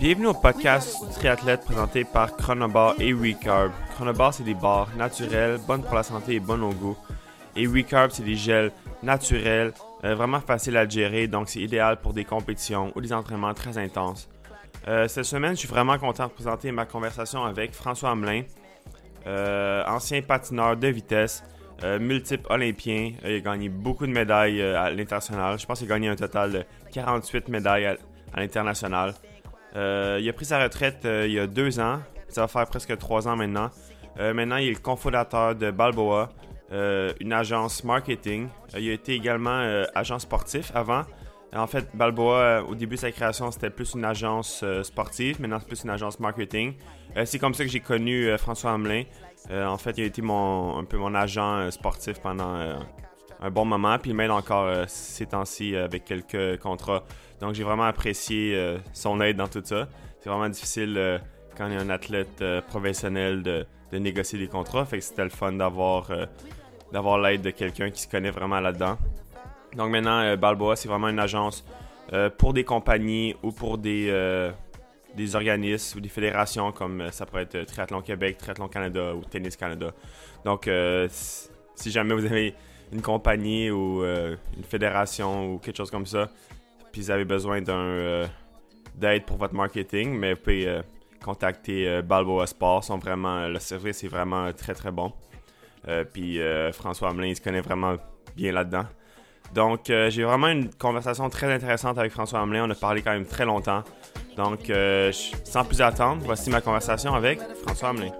Bienvenue au podcast du triathlète présenté par Chronobar et Recarb. Chronobar, c'est des barres naturelles, bonnes pour la santé et bonnes au goût. Et Recarb, c'est des gels naturels, vraiment faciles à gérer, donc c'est idéal pour des compétitions ou des entraînements très intenses. Cette semaine, je suis vraiment content de présenter ma conversation avec François Hamelin, ancien patineur de vitesse, multiple olympien. Il a gagné beaucoup de médailles à l'international. Je pense qu'il a gagné un total de 48 médailles à l'international. Il a pris sa retraite il y a 2 ans. Ça va faire presque 3 ans maintenant. Maintenant, il est le cofondateur de Balboa, une agence marketing. Il a été également agent sportif avant. En fait, Balboa, au début de sa création, c'était plus une agence sportive. Maintenant, c'est plus une agence marketing. C'est comme ça que j'ai connu François Hamelin. En fait, il a été un peu mon agent sportif pendant un bon moment. Puis il m'aide encore ces temps-ci avec quelques contrats. Donc, j'ai vraiment apprécié son aide dans tout ça. C'est vraiment difficile quand on est un athlète professionnel de négocier des contrats. Fait que c'était le fun d'avoir l'aide de quelqu'un qui se connaît vraiment là-dedans. Donc maintenant, Balboa, c'est vraiment une agence pour des compagnies ou pour des organismes ou des fédérations comme ça pourrait être Triathlon Québec, Triathlon Canada ou Tennis Canada. Donc si jamais vous avez une compagnie ou une fédération ou quelque chose comme ça, puis vous avez besoin d'aide pour votre marketing, mais vous pouvez contacter BalboaSport. Le service est vraiment très très bon. Puis François Hamelin, il se connaît vraiment bien là-dedans. Donc, j'ai vraiment une conversation très intéressante avec François Hamelin. On a parlé quand même très longtemps. Donc, sans plus attendre, voici ma conversation avec François Hamelin.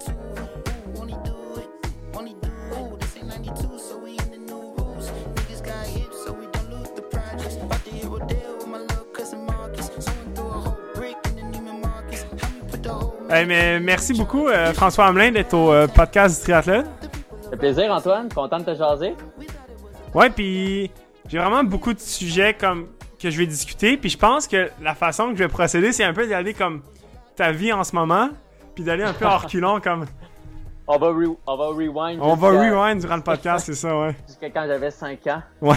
Hey, mais merci beaucoup, François Hamelin, d'être au podcast du triathlète. Ça fait plaisir, Antoine. Content de te jaser. Ouais, puis... j'ai vraiment beaucoup de sujets que je vais discuter, puis je pense que la façon que je vais procéder, c'est un peu d'aller comme ta vie en ce moment, puis d'aller un peu en reculant comme... On va rewind durant le podcast, c'est ça, ouais. Jusqu'à quand j'avais 5 ans. Ouais.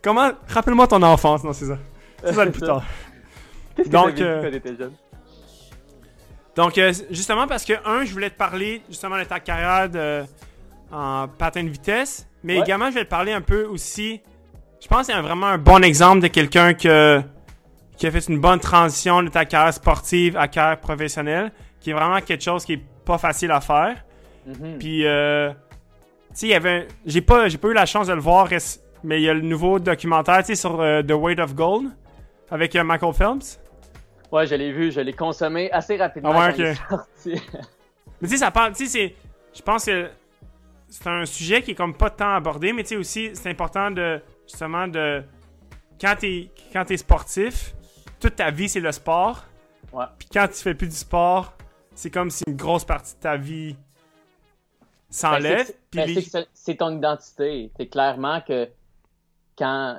Comment... rappelle-moi ton enfance, non, c'est ça. C'est ça le plus tard. Qu'est-ce que t'avais vu quand t'étais jeune? Donc, justement, parce que, je voulais te parler justement de ta carrière en patin de vitesse. Mais ouais. Également, je vais te parler un peu aussi. Je pense que c'est vraiment un bon exemple de quelqu'un qui a fait une bonne transition de ta carrière sportive à carrière professionnelle, qui est vraiment quelque chose qui est pas facile à faire. Mm-hmm. Puis, tu sais, il y avait. J'ai pas eu la chance de le voir, mais il y a le nouveau documentaire, tu sais, sur The Weight of Gold avec Michael Films. Ouais, je l'ai vu, je l'ai consommé assez rapidement. Ah ouais, okay. Sorti. Mais tu sais, ça parle. Tu sais, je pense que. C'est un sujet qui est comme pas tant abordé, mais tu sais aussi, c'est important de justement de quand t'es sportif, toute ta vie c'est le sport. Ouais. Puis quand tu fais plus du sport, c'est comme si une grosse partie de ta vie s'enlève. C'est ton identité. C'est clairement que quand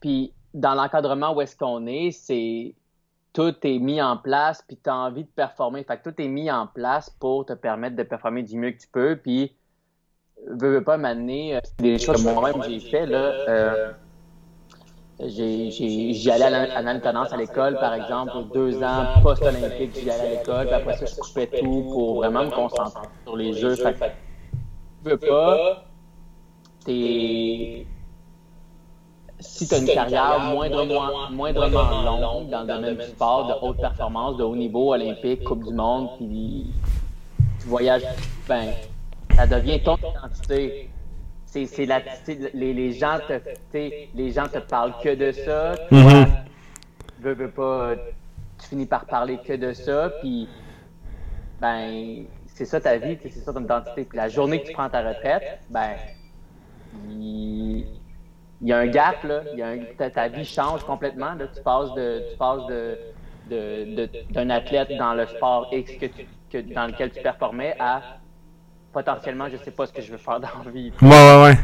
puis dans l'encadrement où est-ce qu'on est, c'est tout est mis en place, puis t'as envie de performer. Fait que tout est mis en place pour te permettre de performer du mieux que tu peux, puis veux pas m'amener des choses que moi-même j'ai fait là. J'y allais à l'alternance à l'école, par exemple, pour 2 ans post-olympique, j'y allais à l'école, puis après ça, je coupais tout pour vraiment me concentrer sur les jeux. Fait que veux pas, si t'as une carrière moindrement longue dans le domaine du sport, de haute performance, de haut niveau, olympique, Coupe du monde, puis tu voyages, ça devient ton identité. Les gens te parlent que de ça. Mm-hmm. Tu finis par parler que de ça. Puis, c'est ça ta vie, c'est ça ton identité. Puis la journée que tu prends ta retraite, il y a un gap là. Ta vie change complètement. Là. Tu passes d'un athlète dans le sport X dans lequel tu performais à potentiellement, je sais pas ce que je veux faire dans la vie. Ouais.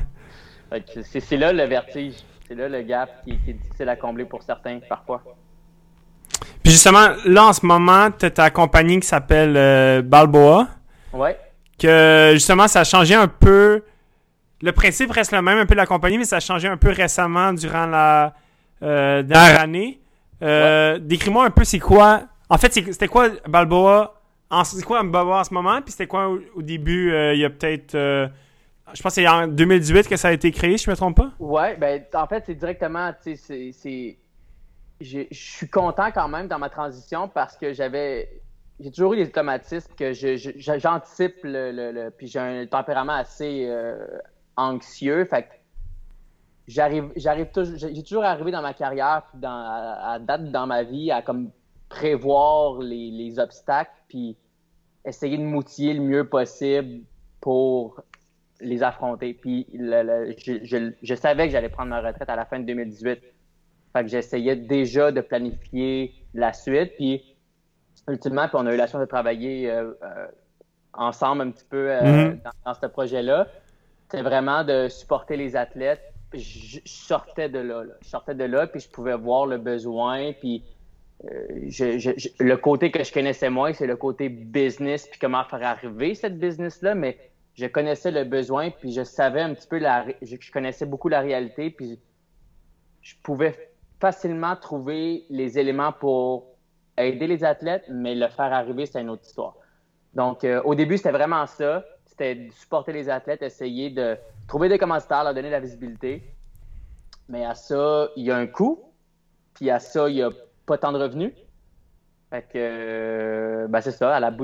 C'est là le vertige. C'est là le gap qui est difficile à combler pour certains, parfois. Puis justement, là, en ce moment, tu as ta compagnie qui s'appelle Balboa. Ouais. Que, justement, ça a changé un peu. Le principe reste le même, un peu de la compagnie, mais ça a changé un peu récemment durant la dernière année. Ouais. Décris-moi un peu c'est quoi... En fait, c'était quoi Balboa... C'est quoi Balboa en ce moment? Puis c'était quoi au début, il y a peut-être... je pense que c'est en 2018 que ça a été créé, si je ne me trompe pas? Oui, ben en fait, c'est directement... Je suis content quand même dans ma transition parce que j'ai toujours eu les automatismes que j'anticipe, puis j'ai un tempérament assez anxieux. Fait que j'ai toujours arrivé dans ma carrière, puis à date dans ma vie, à comme prévoir les obstacles, puis essayer de m'outiller le mieux possible pour les affronter. Puis je savais que j'allais prendre ma retraite à la fin de 2018. Fait que j'essayais déjà de planifier la suite, puis ultimement, puis on a eu la chance de travailler ensemble un petit peu dans ce projet-là. C'était vraiment de supporter les athlètes. Je sortais de là. Puis je pouvais voir le besoin. Puis le côté que je connaissais moins, c'est le côté business, puis comment faire arriver cette business-là. Mais je connaissais le besoin, puis je savais un petit peu je connaissais beaucoup la réalité, puis je pouvais facilement trouver les éléments pour aider les athlètes, mais le faire arriver, c'est une autre histoire. Donc, au début, c'était vraiment ça. C'était de supporter les athlètes, essayer de trouver des commanditaires, leur donner de la visibilité. Mais à ça, il y a un coût. Puis à ça, il n'y a pas tant de revenus. Fait que, c'est ça. Au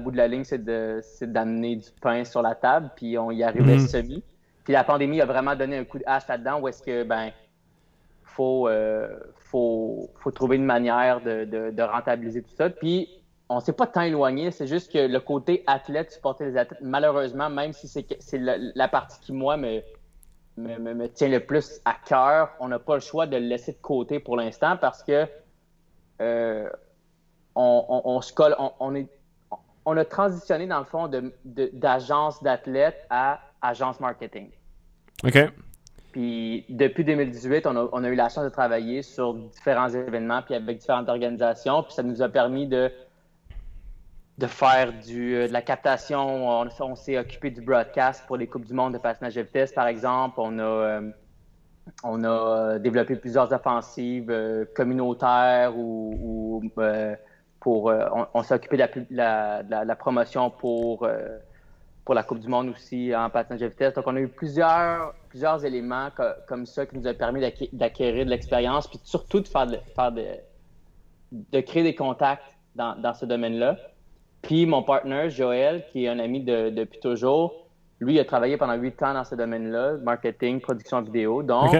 bout de la ligne, c'est d'amener du pain sur la table. Puis on y arrivait semi. Puis la pandémie a vraiment donné un coup de hache là-dedans où est-ce que, faut trouver une manière de rentabiliser tout ça. Puis, on ne s'est pas tant éloigné. C'est juste que le côté athlète, supporter les athlètes, malheureusement, même si c'est la partie qui, moi, me tient le plus à cœur, on n'a pas le choix de le laisser de côté pour l'instant parce que on se colle. On a transitionné, dans le fond, d'agence d'athlète à agence marketing. OK. Puis depuis 2018, on a eu la chance de travailler sur différents événements puis avec différentes organisations. Puis ça nous a permis de faire de la captation. On s'est occupé du broadcast pour les Coupes du monde de patinage de vitesse, par exemple. On a développé plusieurs offensives communautaires on s'est occupé de la promotion pour la Coupe du monde aussi en patinage de vitesse. Donc, on a eu plusieurs éléments comme ça qui nous ont permis d'acquérir de l'expérience puis surtout de faire de créer des contacts dans ce domaine-là. Puis, mon partner, Joël, qui est un ami depuis toujours, lui, il a travaillé pendant 8 ans dans ce domaine-là, marketing, production vidéo. Donc,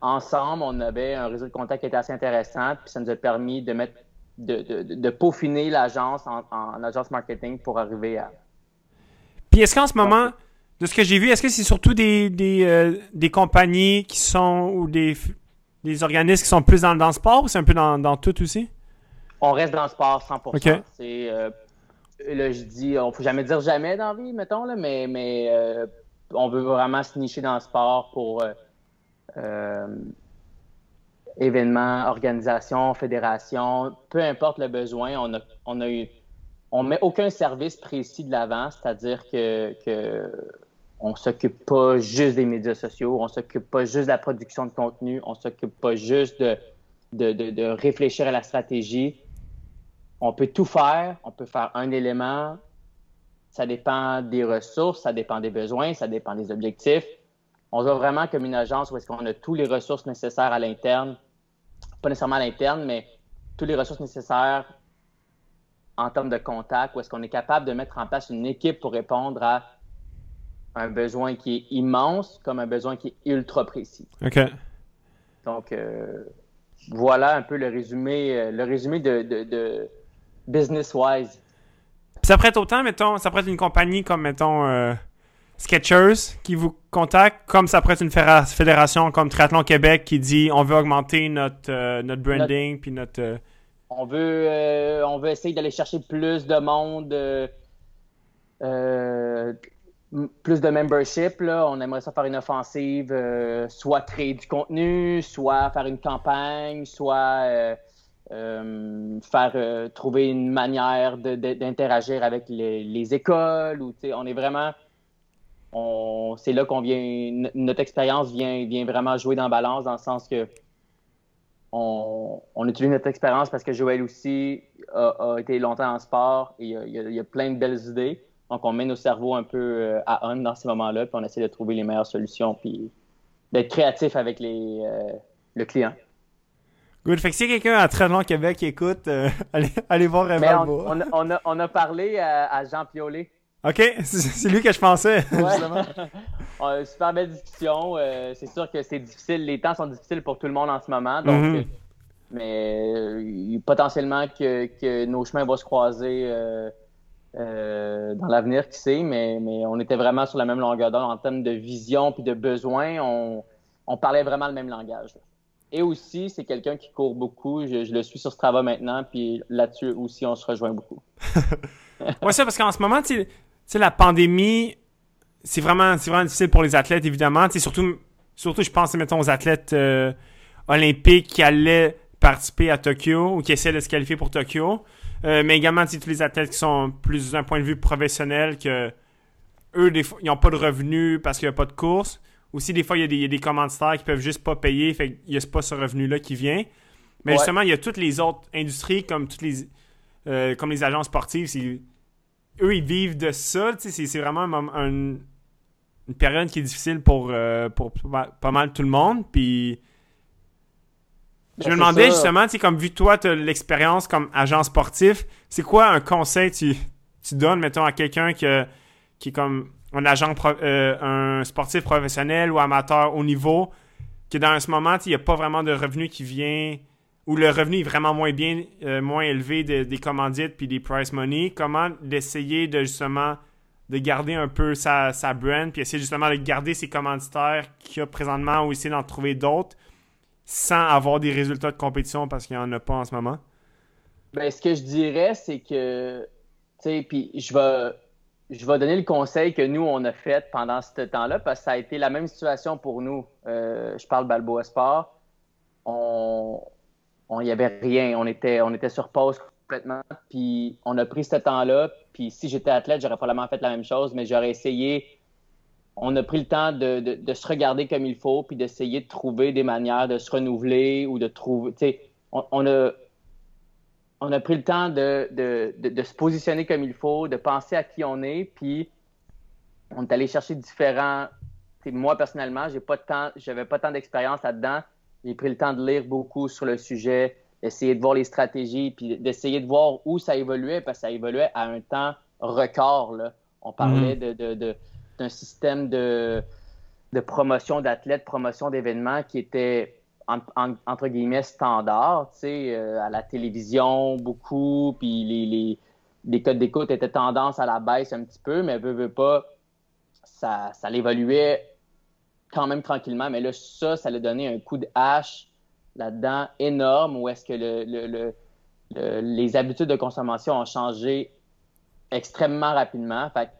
ensemble, on avait un réseau de contacts qui était assez intéressant puis ça nous a permis de peaufiner l'agence en agence marketing pour arriver à... Puis est-ce qu'en ce moment, de ce que j'ai vu, est-ce que c'est surtout des compagnies qui sont ou des organismes qui sont plus dans le sport ou c'est un peu dans tout aussi? On reste dans le sport 100%. Okay. C'est, là, je dis, on ne faut jamais dire jamais dans la vie, mettons, là, mais on veut vraiment se nicher dans le sport pour événements, organisations, fédérations, peu importe le besoin, on a eu... On ne met aucun service précis de l'avant, c'est-à-dire qu'on ne s'occupe pas juste des médias sociaux, on ne s'occupe pas juste de la production de contenu, on ne s'occupe pas juste de réfléchir à la stratégie. On peut tout faire, on peut faire un élément, ça dépend des ressources, ça dépend des besoins, ça dépend des objectifs. On voit vraiment comme une agence où est-ce qu'on a tous les ressources nécessaires à l'interne, pas nécessairement à l'interne, mais tous les ressources nécessaires en termes de contact, où est-ce qu'on est capable de mettre en place une équipe pour répondre à un besoin qui est immense comme un besoin qui est ultra précis. OK. Donc, voilà un peu le résumé de business-wise. Puis ça prête autant, mettons, ça prête une compagnie comme, mettons, Skechers qui vous contacte, comme ça prête une fédération comme Triathlon Québec qui dit « on veut augmenter notre branding puis notre… » On veut essayer d'aller chercher plus de monde, plus de membership. Là. On aimerait ça faire une offensive, soit créer du contenu, soit faire une campagne, soit trouver une manière d'interagir avec les écoles. Ou, on est vraiment... C'est là qu'on vient... Notre expérience vient vraiment jouer dans la balance dans le sens que on utilise notre expérience parce que Joël aussi a été longtemps en sport et il y a plein de belles idées. Donc, on met nos cerveaux un peu à on dans ces moments-là, puis on essaie de trouver les meilleures solutions, puis d'être créatif avec le client. Good. Fait que si quelqu'un à Triathlon Québec qui écoute, allez voir Balboa. On a parlé à Jean Piollet. OK, c'est lui que je pensais, ouais. Justement. Super belle discussion. C'est sûr que c'est difficile. Les temps sont difficiles pour tout le monde en ce moment. Donc, mais potentiellement que nos chemins vont se croiser dans l'avenir, qui sait. Mais on était vraiment sur la même longueur d'onde en termes de vision puis de besoin. On parlait vraiment le même langage. Et aussi, c'est quelqu'un qui court beaucoup. Je le suis sur Strava maintenant. Puis là-dessus aussi, on se rejoint beaucoup. Ouais, ça, parce qu'en ce moment, tu sais, la pandémie, c'est vraiment difficile pour les athlètes, évidemment. Tu sais, surtout, je pense, mettons, aux athlètes olympiques qui allaient participer à Tokyo ou qui essaient de se qualifier pour Tokyo. Mais également, tu sais, tous les athlètes qui sont plus d'un point de vue professionnel, que eux, des fois, ils n'ont pas de revenus parce qu'il n'y a pas de course. Aussi, des fois, il y a des commanditaires qui peuvent juste pas payer, fait qu'il n'y a pas ce revenu-là qui vient. Mais ouais. Justement, il y a toutes les autres industries, comme toutes les agences sportives, eux, ils vivent de ça. C'est vraiment une période qui est difficile pour pas mal tout le monde. Puis, je me demandais justement, comme vu toi, tu as l'expérience comme agent sportif, c'est quoi un conseil que tu donnes, mettons, à quelqu'un qui est comme un agent, un sportif professionnel ou amateur haut niveau, qui dans ce moment, il n'y a pas vraiment de revenu qui vient, où le revenu est vraiment moins élevé des commandites puis des prize money. Comment d'essayer de garder un peu sa brand, puis essayer justement de garder ses commanditaires qu'il y a présentement ou essayer d'en trouver d'autres sans avoir des résultats de compétition parce qu'il n'y en a pas en ce moment? Ben, ce que je dirais, c'est que, tu sais, puis je vais donner le conseil que nous, on a fait pendant ce temps-là, parce que ça a été la même situation pour nous. Je parle Balboa Sport. On y avait rien. On était sur pause complètement. Puis on a pris ce temps-là. Puis si j'étais athlète, j'aurais probablement fait la même chose, mais j'aurais essayé. On a pris le temps de se regarder comme il faut, puis d'essayer de trouver des manières de se renouveler ou de trouver. Tu sais, on a pris le temps de se positionner comme il faut, de penser à qui on est, puis on est allé chercher différents. T'sais, moi, personnellement, j'avais pas tant d'expérience là-dedans. J'ai pris le temps de lire beaucoup sur le sujet, d'essayer de voir les stratégies, puis d'essayer de voir où ça évoluait, parce que ça évoluait à un temps record, là. On parlait d'un système de promotion d'athlètes, promotion d'événements qui était entre guillemets standard, tu sais, à la télévision beaucoup, puis les codes d'écoute étaient tendance à la baisse un petit peu, mais veut pas, ça l'évoluait quand même tranquillement, mais là, ça a donné un coup de hache là-dedans énorme, où est-ce que les habitudes de consommation ont changé extrêmement rapidement. Fait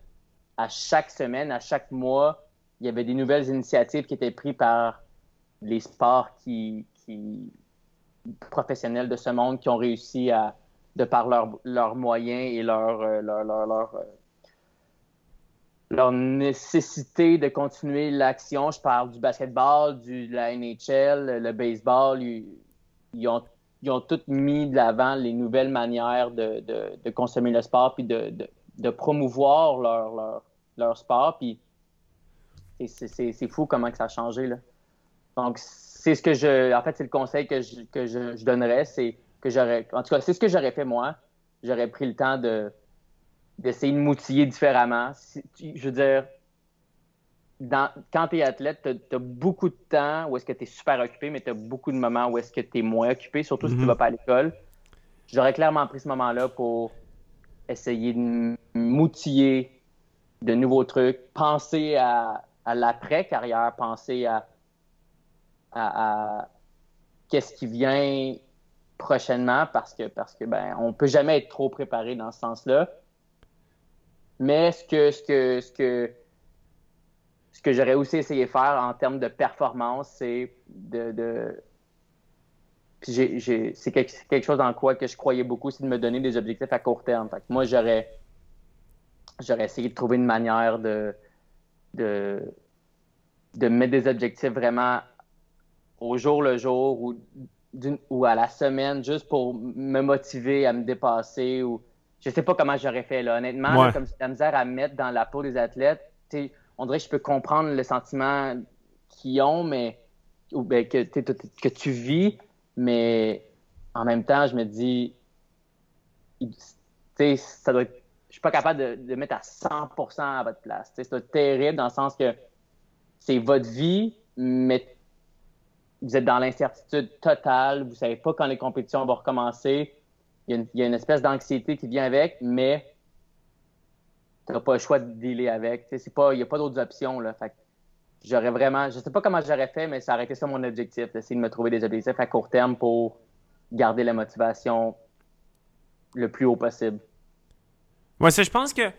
à chaque semaine, à chaque mois, il y avait des nouvelles initiatives qui étaient prises par les sports professionnels de ce monde qui ont réussi à, de par leurs moyens et leur nécessité de continuer l'action. Je parle du basketball, de la NHL, le baseball. Ils ont tous mis de l'avant les nouvelles manières de consommer le sport, puis de promouvoir leur sport. Puis c'est fou comment que ça a changé, là. Donc, c'est ce que c'est le conseil que je donnerais, c'est que en tout cas, c'est ce que j'aurais fait moi. J'aurais pris le temps d'essayer de m'outiller différemment. Je veux dire, quand t'es athlète, t'as beaucoup de temps où est-ce que t'es super occupé, mais t'as beaucoup de moments où est-ce que t'es moins occupé, surtout si tu vas pas à l'école. J'aurais clairement pris ce moment-là pour essayer de m'outiller de nouveaux trucs, penser à l'après-carrière, penser à qu'est-ce qui vient prochainement, parce que ben on peut jamais être trop préparé dans ce sens-là. Mais ce que j'aurais aussi essayé de faire en termes de performance, c'est c'est quelque chose dans quoi que je croyais beaucoup, c'est de me donner des objectifs à court terme. Fait que moi, j'aurais essayé de trouver une manière de mettre des objectifs vraiment au jour le jour, ou ou à la semaine juste pour me motiver à me dépasser. Ou je sais pas comment j'aurais fait là. Honnêtement, ouais. Là, comme c'est la misère à mettre dans la peau des athlètes, on dirait que je peux comprendre le sentiment qu'ils ont, mais ou bien, que tu vis, mais en même temps, je me dis, ça doit être, je suis pas capable de mettre à 100% à votre place. C'est terrible dans le sens que c'est votre vie, mais vous êtes dans l'incertitude totale. Vous savez pas quand les compétitions vont recommencer. Il y a une espèce d'anxiété qui vient avec, mais tu n'as pas le choix de dealer avec. Il n'y a pas d'autres options. Là. Fait que j'aurais vraiment, je sais pas comment j'aurais fait, mais ça aurait été ça mon objectif, d'essayer de me trouver des objectifs à court terme pour garder la motivation le plus haut possible. Ouais, ça, je pense que, tu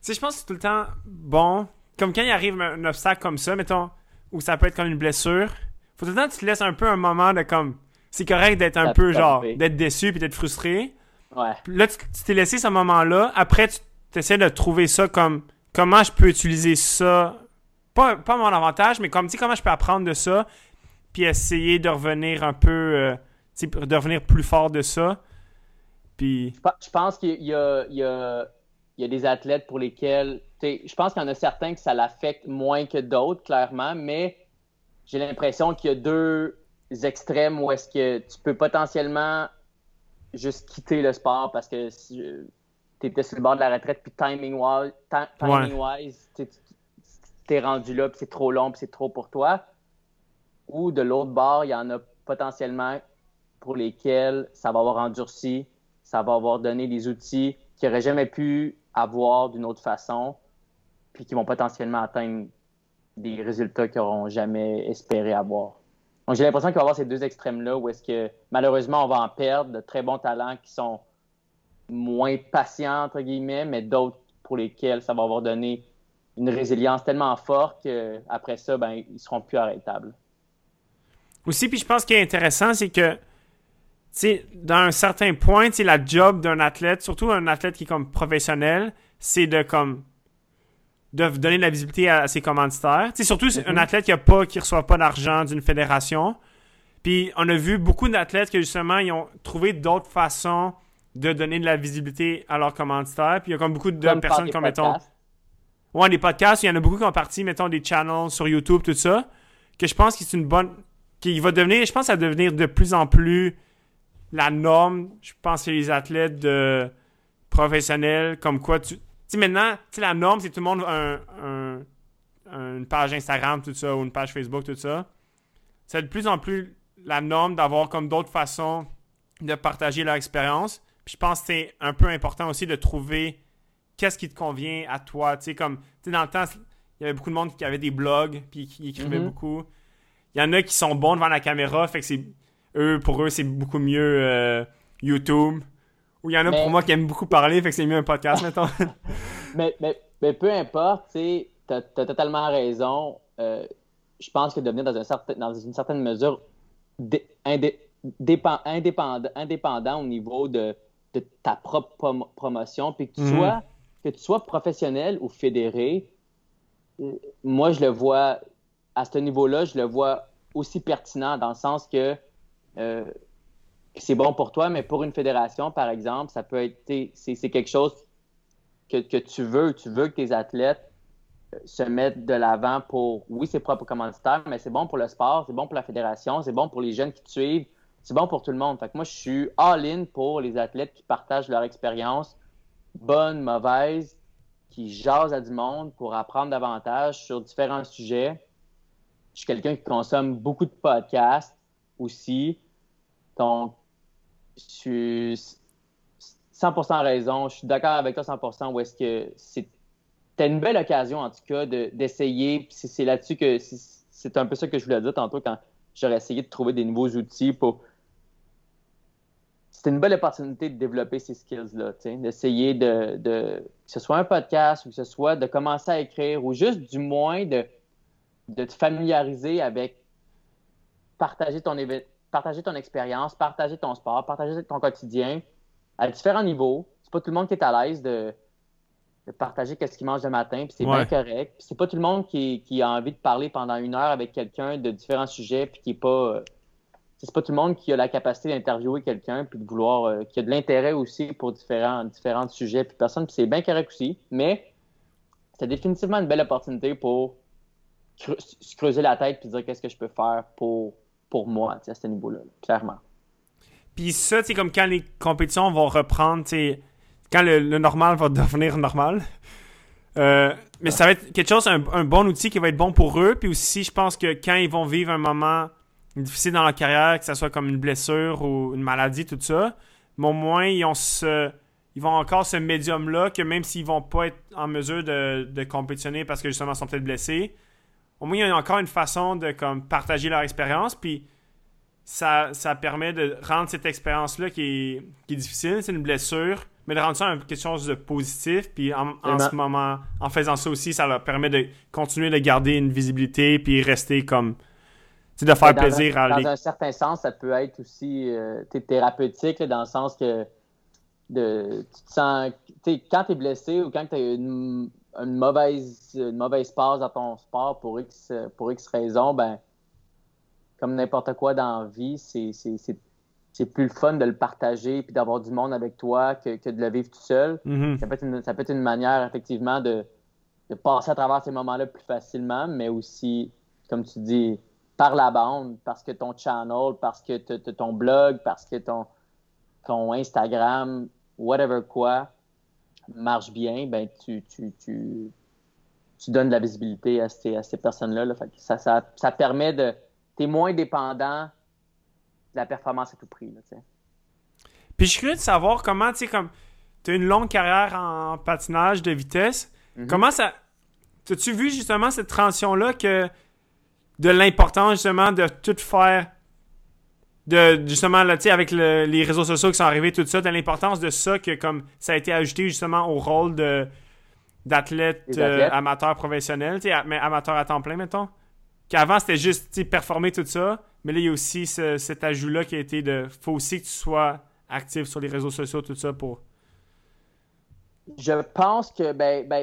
sais, je pense que c'est tout le temps bon. Comme quand il arrive un obstacle comme ça, mettons, ou ça peut être comme une blessure, faut tout le temps que tu te laisses un peu un moment de comme, c'est correct d'être un ça peu genre, d'être déçu puis d'être frustré. Ouais. Là, tu t'es laissé ce moment-là. Après, tu essaies de trouver ça comme, comment je peux utiliser ça, pas mon avantage, mais comme, tu sais, comment je peux apprendre de ça, puis essayer de revenir un peu, de revenir plus fort de ça. Puis... Je pense qu'il y a des athlètes pour lesquels... Je pense qu'il y en a certains que ça l'affecte moins que d'autres, clairement, mais j'ai l'impression qu'il y a deux extrêmes où est-ce que tu peux potentiellement juste quitter le sport parce que si tu étais sur le bord de la retraite, puis timing-wise, t'es rendu là, puis c'est trop long, puis c'est trop pour toi. Ou de l'autre bord, il y en a potentiellement pour lesquels ça va avoir endurci, ça va avoir donné des outils qu'ils n'auraient jamais pu avoir d'une autre façon, puis qui vont potentiellement atteindre des résultats qu'ils n'auront jamais espéré avoir. Donc, j'ai l'impression qu'il va y avoir ces deux extrêmes-là où est-ce que, malheureusement, on va en perdre de très bons talents qui sont moins patients, entre guillemets, mais d'autres pour lesquels ça va avoir donné une résilience tellement forte qu'après ça, ils seront plus arrêtables. Aussi, puis je pense qu'il est intéressant, c'est que t'sais, dans un certain point, la job d'un athlète, surtout un athlète qui est comme professionnel, c'est de donner de la visibilité à ses commanditaires. T'sais, surtout un athlète qui ne reçoit pas d'argent d'une fédération. Puis on a vu beaucoup d'athlètes que justement, ils ont trouvé d'autres façons de donner de la visibilité à leurs commanditaires. Puis il y a comme beaucoup de personnes comme, mettons... Ouais, des podcasts, il y en a beaucoup qui ont parti, mettons, des channels sur YouTube, tout ça, que je pense que c'est une bonne... Je pense que ça va devenir de plus en plus... la norme, je pense que les athlètes professionnels, comme quoi tu sais, maintenant, la norme, c'est tout le monde a une page Instagram, tout ça, ou une page Facebook, tout ça. C'est de plus en plus la norme d'avoir comme d'autres façons de partager leur expérience. Puis je pense que c'est un peu important aussi de trouver qu'est-ce qui te convient à toi. Tu sais, comme, tu sais, dans le temps, il y avait beaucoup de monde qui avait des blogs, puis qui écrivait beaucoup. Il y en a qui sont bons devant la caméra, fait que c'est. Pour eux, c'est beaucoup mieux YouTube. Ou il y en a pour moi qui aiment beaucoup parler, fait que c'est mieux un podcast, mettons. mais peu importe, tu sais, t'as totalement raison. Je pense que devenir dans une certaine mesure indépendant au niveau de ta propre promotion, puis que tu sois professionnel ou fédéré, moi, je le vois, à ce niveau-là, je le vois aussi pertinent dans le sens que c'est bon pour toi, mais pour une fédération, par exemple, ça peut être... C'est quelque chose que tu veux. Tu veux que tes athlètes se mettent de l'avant pour, oui, ses propres commanditaires, mais c'est bon pour le sport, c'est bon pour la fédération, c'est bon pour les jeunes qui te suivent, c'est bon pour tout le monde. Fait que moi, je suis all-in pour les athlètes qui partagent leur expérience, bonne, mauvaise, qui jasent à du monde pour apprendre davantage sur différents sujets. Je suis quelqu'un qui consomme beaucoup de podcasts aussi. Donc, je suis 100% raison. Je suis d'accord avec toi 100% où est-ce que t'as une belle occasion, en tout cas, d'essayer. Puis c'est là-dessus que c'est un peu ça que je voulais dire tantôt quand j'aurais essayé de trouver des nouveaux outils pour... C'était une belle opportunité de développer ces skills-là, t'sais, d'essayer de... Que ce soit un podcast ou que ce soit de commencer à écrire ou juste du moins de te familiariser avec partager ton expérience, partager ton sport, partager ton quotidien à différents niveaux. C'est pas tout le monde qui est à l'aise de partager ce qu'il mange le matin, puis c'est bien correct. Puis c'est pas tout le monde qui a envie de parler pendant une heure avec quelqu'un de différents sujets, puis qui est pas c'est pas tout le monde qui a la capacité d'interviewer quelqu'un puis de vouloir, qui a de l'intérêt aussi pour différents sujets puis personnes, puis c'est bien correct aussi, mais c'est définitivement une belle opportunité pour se creuser la tête puis dire qu'est-ce que je peux faire pour moi à ce niveau-là, clairement. Puis ça, c'est comme quand les compétitions vont reprendre, quand le normal va devenir normal. Mais ça va être quelque chose, un bon outil qui va être bon pour eux. Puis aussi, je pense que quand ils vont vivre un moment difficile dans leur carrière, que ce soit comme une blessure ou une maladie, tout ça, mais au moins, ils vont encore ce médium-là que même s'ils vont pas être en mesure de compétitionner parce que justement, ils sont peut-être blessés, au moins, il y a encore une façon de comme, partager leur expérience. Puis ça permet de rendre cette expérience-là qui est difficile, c'est une blessure, mais de rendre ça quelque chose de positif. Puis en ce moment, en faisant ça aussi, ça leur permet de continuer de garder une visibilité puis rester comme, tu sais, de faire plaisir à l'équipe. Dans un certain sens, ça peut être aussi thérapeutique, là, dans le sens que tu te sens, quand tu es blessé ou quand tu as une mauvaise passe dans ton sport pour X raisons, ben, comme n'importe quoi dans la vie, c'est plus le fun de le partager puis d'avoir du monde avec toi que de le vivre tout seul. Mm-hmm. Ça peut être une manière, effectivement, de passer à travers ces moments-là plus facilement, mais aussi, comme tu dis, par la bande, parce que ton channel, parce que ton blog, parce que ton Instagram, whatever quoi, marche bien, ben tu donnes de la visibilité à ces personnes-là. Là. Fait que ça permet de... T'es moins dépendant de la performance à tout prix. Là, puis je suis curieux de savoir comment, tu sais, comme tu as une longue carrière en patinage de vitesse, mm-hmm. Comment ça. As-tu vu justement cette transition-là que de l'importance justement de tout faire, de justement, là, tu sais, avec les réseaux sociaux qui sont arrivés, tout ça, de l'importance de ça, que comme ça a été ajouté justement au rôle d'athlète amateur professionnel, tu sais, mais amateur à temps plein, mettons? Qu'avant, c'était juste performer tout ça, mais là, il y a aussi cet ajout-là qui a été de « faut aussi que tu sois actif sur les réseaux sociaux, tout ça pour… » Je pense que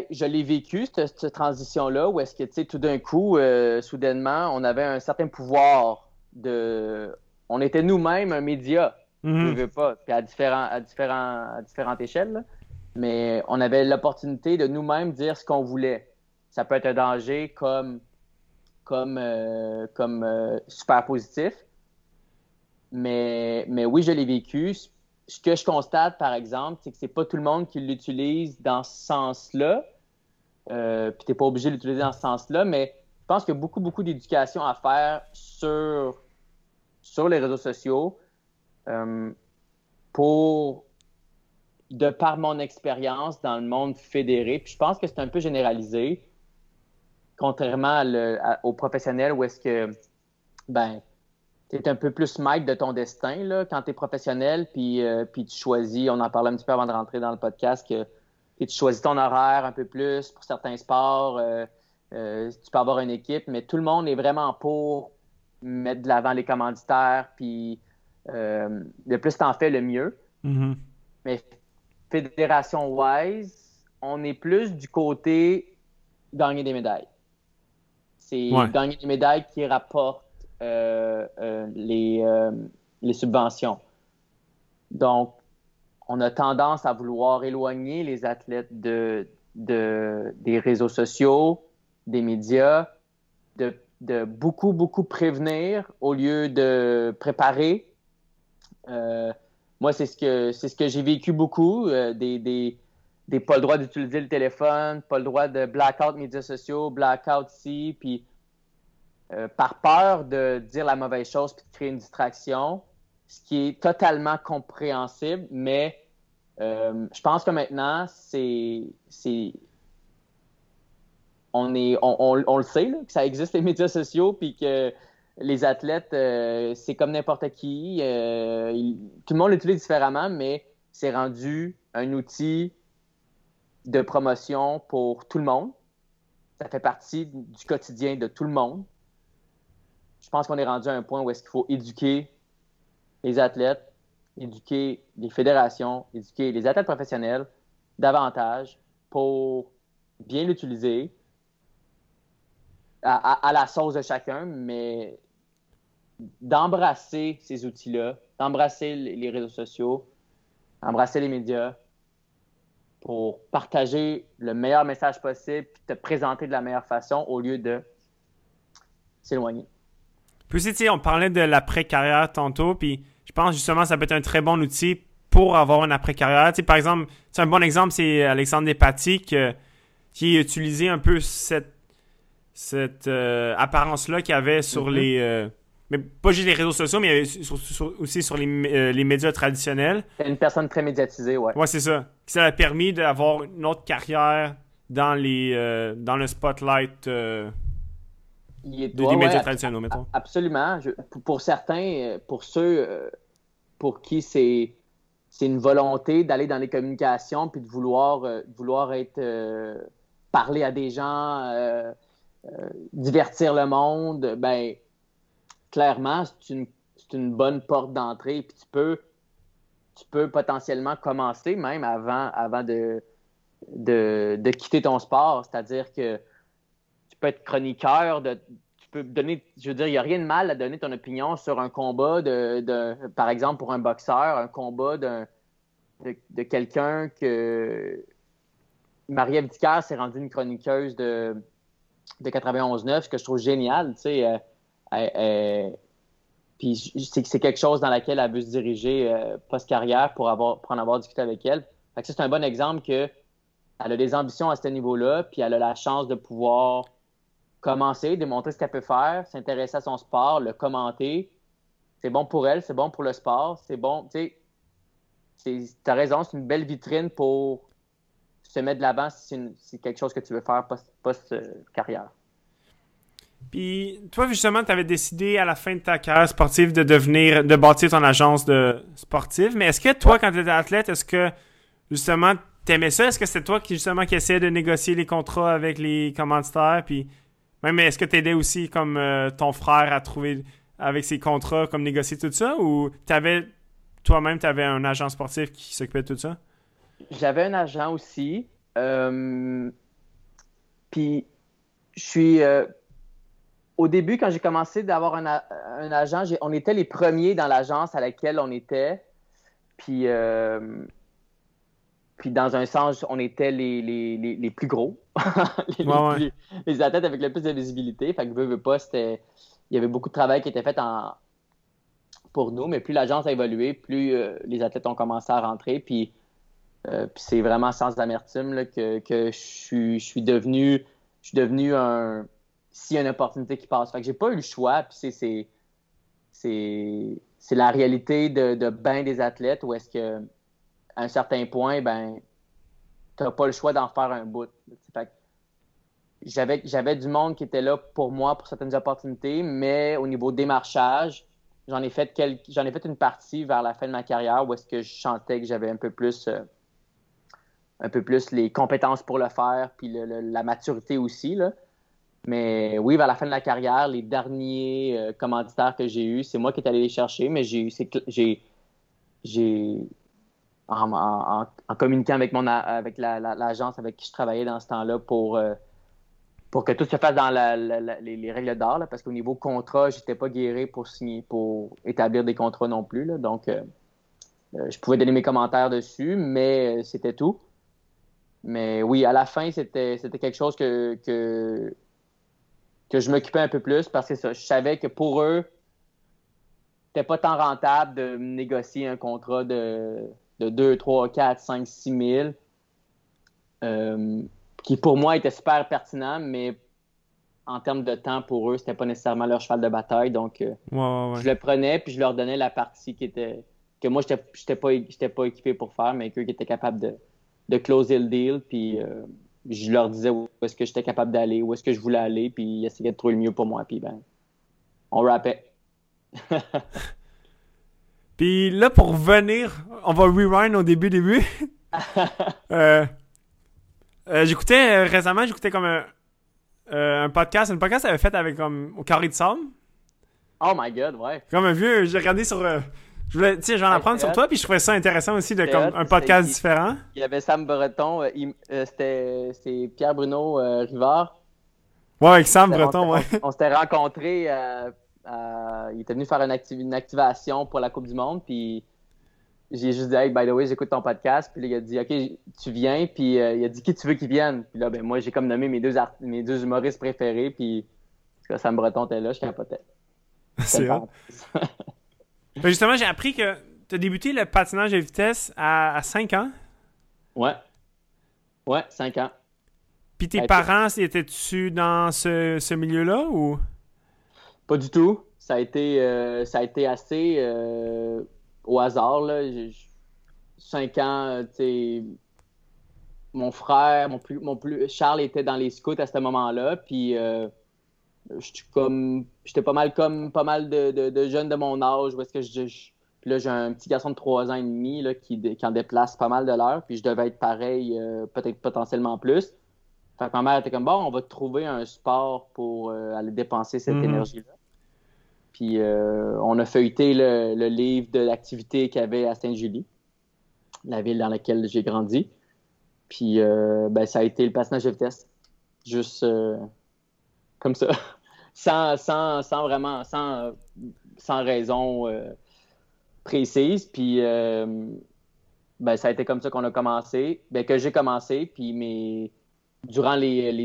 je l'ai vécu, cette transition-là, où est-ce que, tu sais, tout d'un coup, soudainement, on avait un certain pouvoir de… On était nous-mêmes un média, mm-hmm. Je veux pas, puis à différentes échelles, là. Mais on avait l'opportunité de nous-mêmes dire ce qu'on voulait. Ça peut être un danger comme super positif. Mais oui, je l'ai vécu. Ce que je constate, par exemple, c'est que c'est pas tout le monde qui l'utilise dans ce sens-là. Puis t'es pas obligé de l'utiliser dans ce sens-là, mais je pense qu'il y a beaucoup, beaucoup d'éducation à faire sur les réseaux sociaux de par mon expérience dans le monde fédéré. Puis je pense que c'est un peu généralisé. Contrairement aux professionnels où est-ce que t'es un peu plus maître de ton destin là, quand t'es professionnel, puis tu choisis, on en parlait un petit peu avant de rentrer dans le podcast, que tu choisis ton horaire un peu plus pour certains sports, tu peux avoir une équipe, mais tout le monde est vraiment pour mettre de l'avant les commanditaires, puis le plus t'en fais, le mieux. Mm-hmm. Mais fédération-wise, on est plus du côté gagner des médailles. C'est gagner des médailles qui rapportent les subventions. Donc, on a tendance à vouloir éloigner les athlètes des réseaux sociaux, des médias, de beaucoup, beaucoup prévenir au lieu de préparer. Moi, c'est ce que j'ai vécu beaucoup, des pas le droit d'utiliser le téléphone, pas le droit de blackout médias sociaux, blackout ici, puis par peur de dire la mauvaise chose puis de créer une distraction, ce qui est totalement compréhensible, mais je pense que maintenant, on le sait, là, que ça existe, les médias sociaux, puis que les athlètes, c'est comme n'importe qui, tout le monde l'utilise différemment, mais c'est rendu un outil de promotion pour tout le monde. Ça fait partie du quotidien de tout le monde. Je pense qu'on est rendu à un point où est-ce qu'il faut éduquer les athlètes, éduquer les fédérations, éduquer les athlètes professionnels davantage pour bien l'utiliser à la sauce de chacun, mais d'embrasser ces outils-là, d'embrasser les réseaux sociaux, d'embrasser les médias pour partager le meilleur message possible et te présenter de la meilleure façon au lieu de s'éloigner. Puis aussi, tu sais, on parlait de l'après-carrière tantôt, puis je pense justement que ça peut être un très bon outil pour avoir une après-carrière. Tu sais, par exemple, un bon exemple, c'est Alexandre Despatie qui a utilisé un peu cette apparence-là qu'il avait sur les... mais pas juste les réseaux sociaux, mais aussi sur les médias traditionnels. C'était une personne très médiatisée, ouais. Ouais, c'est ça. Ça a permis d'avoir une autre carrière dans le spotlight des médias traditionnels, mettons. Absolument. Pour certains, pour ceux pour qui c'est une volonté d'aller dans les communications puis de vouloir être parler à des gens, divertir le monde, ben clairement, c'est une bonne porte d'entrée. Puis tu peux potentiellement commencer même avant de quitter ton sport. C'est-à-dire que tu peux être chroniqueur, tu peux donner... Je veux dire, il n'y a rien de mal à donner ton opinion sur un combat, par exemple pour un boxeur, un combat de quelqu'un que... Marie-Ève Dicard s'est rendue une chroniqueuse de 91.9, ce que je trouve génial, tu sais... Puis c'est quelque chose dans laquelle elle veut se diriger post-carrière pour en avoir discuté avec elle. Fait que ça, c'est un bon exemple qu'elle a des ambitions à ce niveau-là, puis elle a la chance de pouvoir commencer, démontrer ce qu'elle peut faire, s'intéresser à son sport, le commenter. C'est bon pour elle, c'est bon pour le sport, c'est bon, tu sais, t'as raison, c'est une belle vitrine pour se mettre de l'avant si c'est quelque chose que tu veux faire post-carrière. Puis, toi, justement, tu avais décidé à la fin de ta carrière sportive de bâtir ton agence sportive. Mais est-ce que toi, quand tu étais athlète, est-ce que, justement, tu aimais ça? Est-ce que c'était toi qui essayais de négocier les contrats avec les commanditaires? Puis, même, est-ce que tu aidais aussi, comme ton frère, à trouver avec ses contrats, comme négocier tout ça? Ou toi-même, tu avais un agent sportif qui s'occupait de tout ça? J'avais un agent aussi. Puis, je suis... Au début, quand j'ai commencé d'avoir un agent, on était les premiers dans l'agence à laquelle on était. Puis, dans un sens, on était les plus gros. Les athlètes avec le plus de visibilité. Fait que veux pas, il y avait beaucoup de travail qui était fait pour nous. Mais plus l'agence a évolué, plus les athlètes ont commencé à rentrer. Puis, c'est vraiment sans amertume là, que je suis devenu un... s'il y a une opportunité qui passe. Fait que j'ai pas eu le choix, puis c'est la réalité de bien des athlètes où est-ce que à un certain point, ben t'as pas le choix d'en faire un bout. Fait que j'avais du monde qui était là pour moi pour certaines opportunités, mais au niveau démarchage, j'en ai fait une partie vers la fin de ma carrière où est-ce que je sentais que j'avais un peu plus les compétences pour le faire, puis la maturité aussi, là. Mais oui, vers la fin de la carrière, les derniers commanditaires que j'ai eus, c'est moi qui est allé les chercher, mais en communiquant avec l'agence avec qui je travaillais dans ce temps-là pour que tout se fasse dans les règles d'art, là, parce qu'au niveau contrat, j'étais pas guéri pour établir des contrats non plus, là, donc je pouvais donner mes commentaires dessus, mais c'était tout. Mais oui, à la fin, c'était quelque chose que je m'occupais un peu plus parce que ça, je savais que pour eux, c'était pas tant rentable de négocier un contrat de 2, 3, 4, 5, 6 000 qui pour moi était super pertinent, mais en termes de temps pour eux, c'était pas nécessairement leur cheval de bataille. Donc, je le prenais puis je leur donnais la partie que moi, j'étais pas équipé pour faire, mais qu'eux qui étaient capables de closer le deal puis... je leur disais où est-ce que j'étais capable d'aller, où est-ce que je voulais aller, puis ils essayaient de trouver le mieux pour moi, puis ben, on rappait. Puis là, pour revenir, on va rewind au début. J'écoutais récemment comme un podcast, une podcast qu'elle avait faite avec comme au Carré de Sable. Oh my God, ouais. Comme un vieux, j'ai regardé sur... Je voulais, tu sais, j'en apprendre sur toi, puis je trouvais ça intéressant aussi de comme un podcast différent. Il y avait Sam Breton, c'était Pierre Bruno Rivard. Ouais, avec Sam Breton, ouais. On s'était rencontrés Il était venu faire une activation pour la Coupe du Monde, puis j'ai juste dit « Hey, by the way, j'écoute ton podcast », puis là, il a dit « Ok, tu viens », puis il a dit « Qui tu veux qu'il vienne », puis là, ben moi, j'ai comme nommé mes deux humoristes préférés, puis quand Sam Breton était là, je capotais. C'est vrai. Ben justement, j'ai appris que tu as débuté le patinage à vitesse à 5 ans. Ouais, 5 ans. Puis tes parents, étaient-tu dans ce milieu-là ou? Pas du tout. Ça a été assez au hasard, là. 5 ans, tu sais, mon frère, Charles était dans les scouts à ce moment-là, puis j'étais pas mal de jeunes de mon âge, où est-ce que puis là, j'ai un petit garçon de 3 ans et demi là, qui en déplace pas mal de l'heure, puis je devais être pareil, peut-être potentiellement plus. Fait que ma mère était comme « Bon, on va trouver un sport pour aller dépenser cette énergie-là. » Puis on a feuilleté le livre de l'activité qu'il y avait à Sainte-Julie, la ville dans laquelle j'ai grandi. Puis ça a été le patinage de vitesse, juste comme ça, sans raison précise. Puis ça a été comme ça qu'on a commencé, que j'ai commencé, puis durant les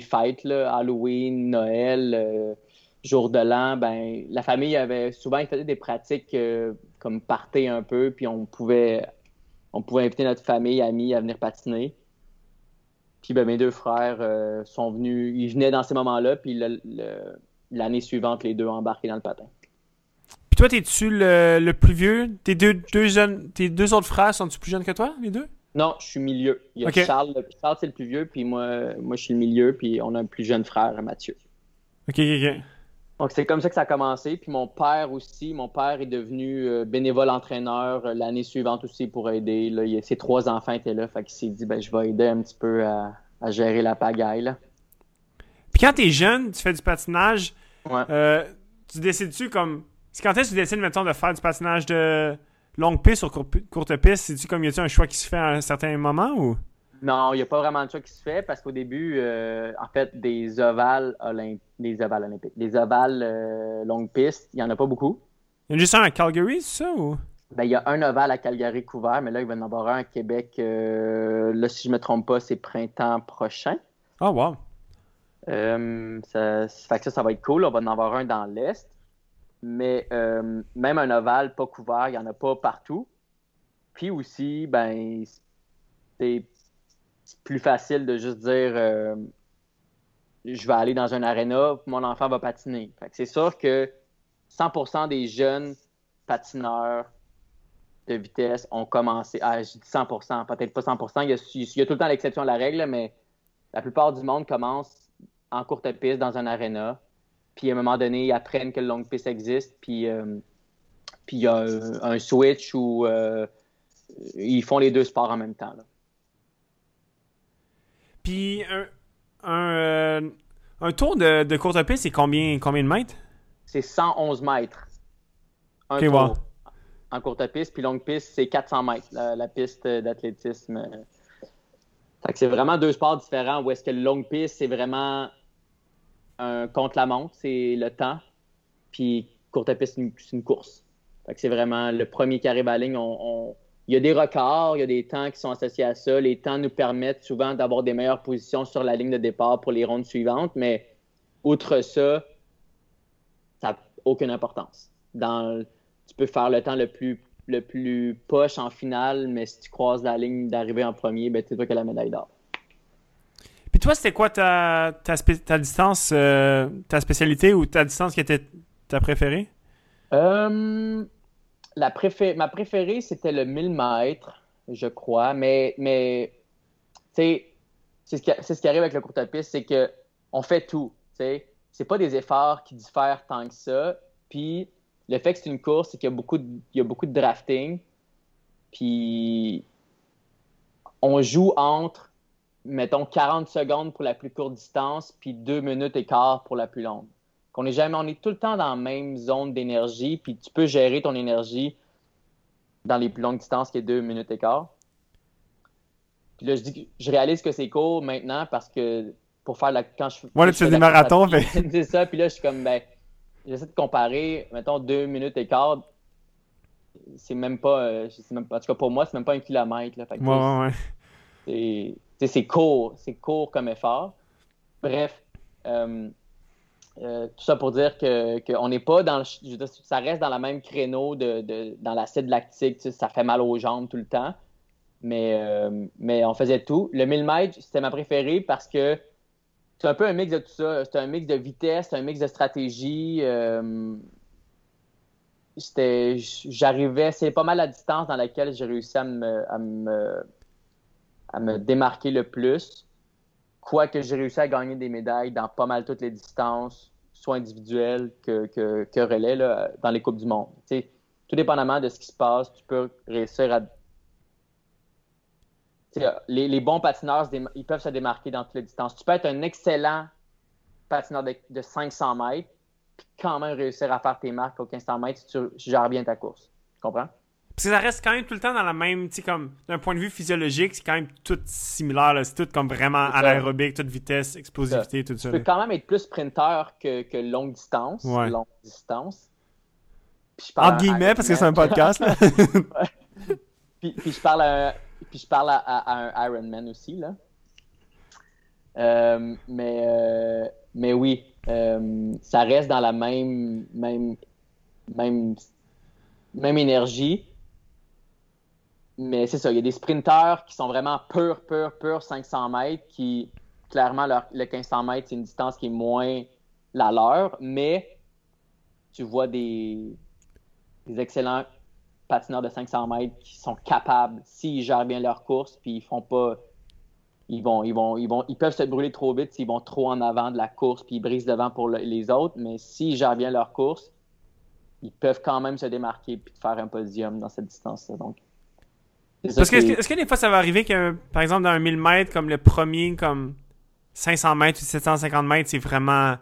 fêtes, là, Halloween, Noël, jour de l'an, la famille avait souvent fait des pratiques comme party un peu, puis on pouvait inviter notre famille, amis à venir patiner. Puis mes deux frères sont venus, ils venaient dans ces moments-là, puis l'année suivante, les deux embarqués dans le patin. Puis toi, t'es-tu le plus vieux? Tes deux autres frères, sont-tu plus jeunes que toi, les deux? Non, je suis milieu. Il y a Charles, c'est le plus vieux, puis moi, je suis le milieu, puis on a un plus jeune frère, Mathieu. OK. Donc, c'est comme ça que ça a commencé. Puis mon père aussi, est devenu bénévole entraîneur l'année suivante aussi pour aider. Là, ses 3 enfants étaient là, fait qu'il s'est dit « je vais aider un petit peu à gérer la pagaille. » là. Puis quand t'es jeune, tu fais du patinage, tu décides-tu comme… Quand est-ce que tu décides, mettons, de faire du patinage de longue piste ou courte piste? C'est-tu comme, y a-t-il un choix qui se fait à un certain moment ou… Non, il n'y a pas vraiment de choix qui se fait parce qu'au début, en fait, des ovales longue piste, il n'y en a pas beaucoup. Il y en a juste un à Calgary, c'est ça? Ou… il y a un ovale à Calgary couvert, mais là, il va y en avoir un à Québec. Là, si je ne me trompe pas, c'est printemps prochain. Ah, oh, wow! Ça va être cool. On va en avoir un dans l'Est. Mais même un ovale pas couvert, il n'y en a pas partout. Puis aussi, c'est plus facile de juste dire je vais aller dans un aréna, mon enfant va patiner. Fait que c'est sûr que 100% des jeunes patineurs de vitesse ont commencé. Ah, je dis 100%, peut-être pas 100%. Il y a tout le temps l'exception à la règle, mais la plupart du monde commence en courte piste dans un aréna. Puis à un moment donné, ils apprennent que le longue piste existe. Puis il y a un switch où ils font les deux sports en même temps, là. Puis un tour de courte piste, c'est combien de mètres? C'est 111 mètres. Un tour en courte piste, puis longue piste, c'est 400 mètres, la piste d'athlétisme. Fait que c'est vraiment deux sports différents où est-ce que la longue piste, c'est vraiment un contre-la-montre, c'est le temps, puis courte piste, c'est une course. Fait que c'est vraiment le premier qui arrive à la ligne, il y a des records, il y a des temps qui sont associés à ça. Les temps nous permettent souvent d'avoir des meilleures positions sur la ligne de départ pour les rondes suivantes, mais outre ça, ça n'a aucune importance. Tu peux faire le temps le plus poche en finale, mais si tu croises la ligne d'arrivée en premier, c'est toi qui as la médaille d'or. Puis toi, c'était quoi ta distance, ta spécialité ou ta distance qui était ta préférée? Ma préférée, c'était le 1000 mètres, je crois, mais c'est ce qui arrive avec le courte-piste, c'est qu'on fait tout, tu sais. C'est pas des efforts qui diffèrent tant que ça, puis le fait que c'est une course, c'est qu'il y a beaucoup de drafting, puis on joue entre, mettons, 40 secondes pour la plus courte distance, puis 2 minutes et quart pour la plus longue. On est tout le temps dans la même zone d'énergie, puis tu peux gérer ton énergie dans les plus longues distances qui est 2 minutes et quart. Puis là, je réalise que c'est court maintenant parce que pour faire la… Quand je fais des marathons, c'est ça. Puis là, je suis comme, j'essaie de comparer, mettons, 2 minutes et quart, c'est même pas, en tout cas pour moi, c'est même pas 1 kilomètre. Là. Fait que, c'est court comme effort. Bref, tout ça pour dire qu'on n'est pas dans le... Je veux dire, ça reste dans le même créneau dans l'acide lactique. Tu sais, ça fait mal aux jambes tout le temps. Mais on faisait tout. Le 1000 mètres, c'était ma préférée parce que c'est un peu un mix de tout ça. C'était un mix de vitesse, c'était un mix de stratégie. J'arrivais... C'est pas mal la distance dans laquelle j'ai réussi à me démarquer le plus. Quoique j'ai réussi à gagner des médailles dans pas mal toutes les distances, soit individuelles que relais là, dans les Coupes du Monde. Tu sais, tout dépendamment de ce qui se passe, tu peux réussir à... Tu sais, les bons patineurs, ils peuvent se démarquer dans toutes les distances. Tu peux être un excellent patineur de 500 mètres puis quand même réussir à faire tes marques aux 1500 mètres si tu gères bien ta course. Tu comprends? Parce que ça reste quand même tout le temps dans la même, tu sais, comme d'un point de vue physiologique, c'est quand même tout similaire, là. C'est tout comme vraiment anaérobique, toute vitesse, explosivité, tout ça. Tu peux quand même être plus sprinteur que longue distance. Ouais. Longue distance. Puis je parle entre guillemets, parce que c'est un podcast, là. puis je parle à un Ironman aussi, là. Mais oui, ça reste dans la même énergie. Mais c'est ça, il y a des sprinteurs qui sont vraiment purs 500 mètres qui, clairement, le 1500 mètres, c'est une distance qui est moins la leur, mais tu vois des excellents patineurs de 500 mètres qui sont capables, s'ils gèrent bien leur course, puis ils font pas... Ils peuvent se brûler trop vite s'ils vont trop en avant de la course, puis ils brisent devant pour les autres, mais s'ils gèrent bien leur course, ils peuvent quand même se démarquer puis faire un podium dans cette distance-là, donc... Est-ce que des fois, ça va arriver que, par exemple, dans un 1000 mètres, comme le premier, comme 500 mètres ou 750 mètres, c'est vraiment...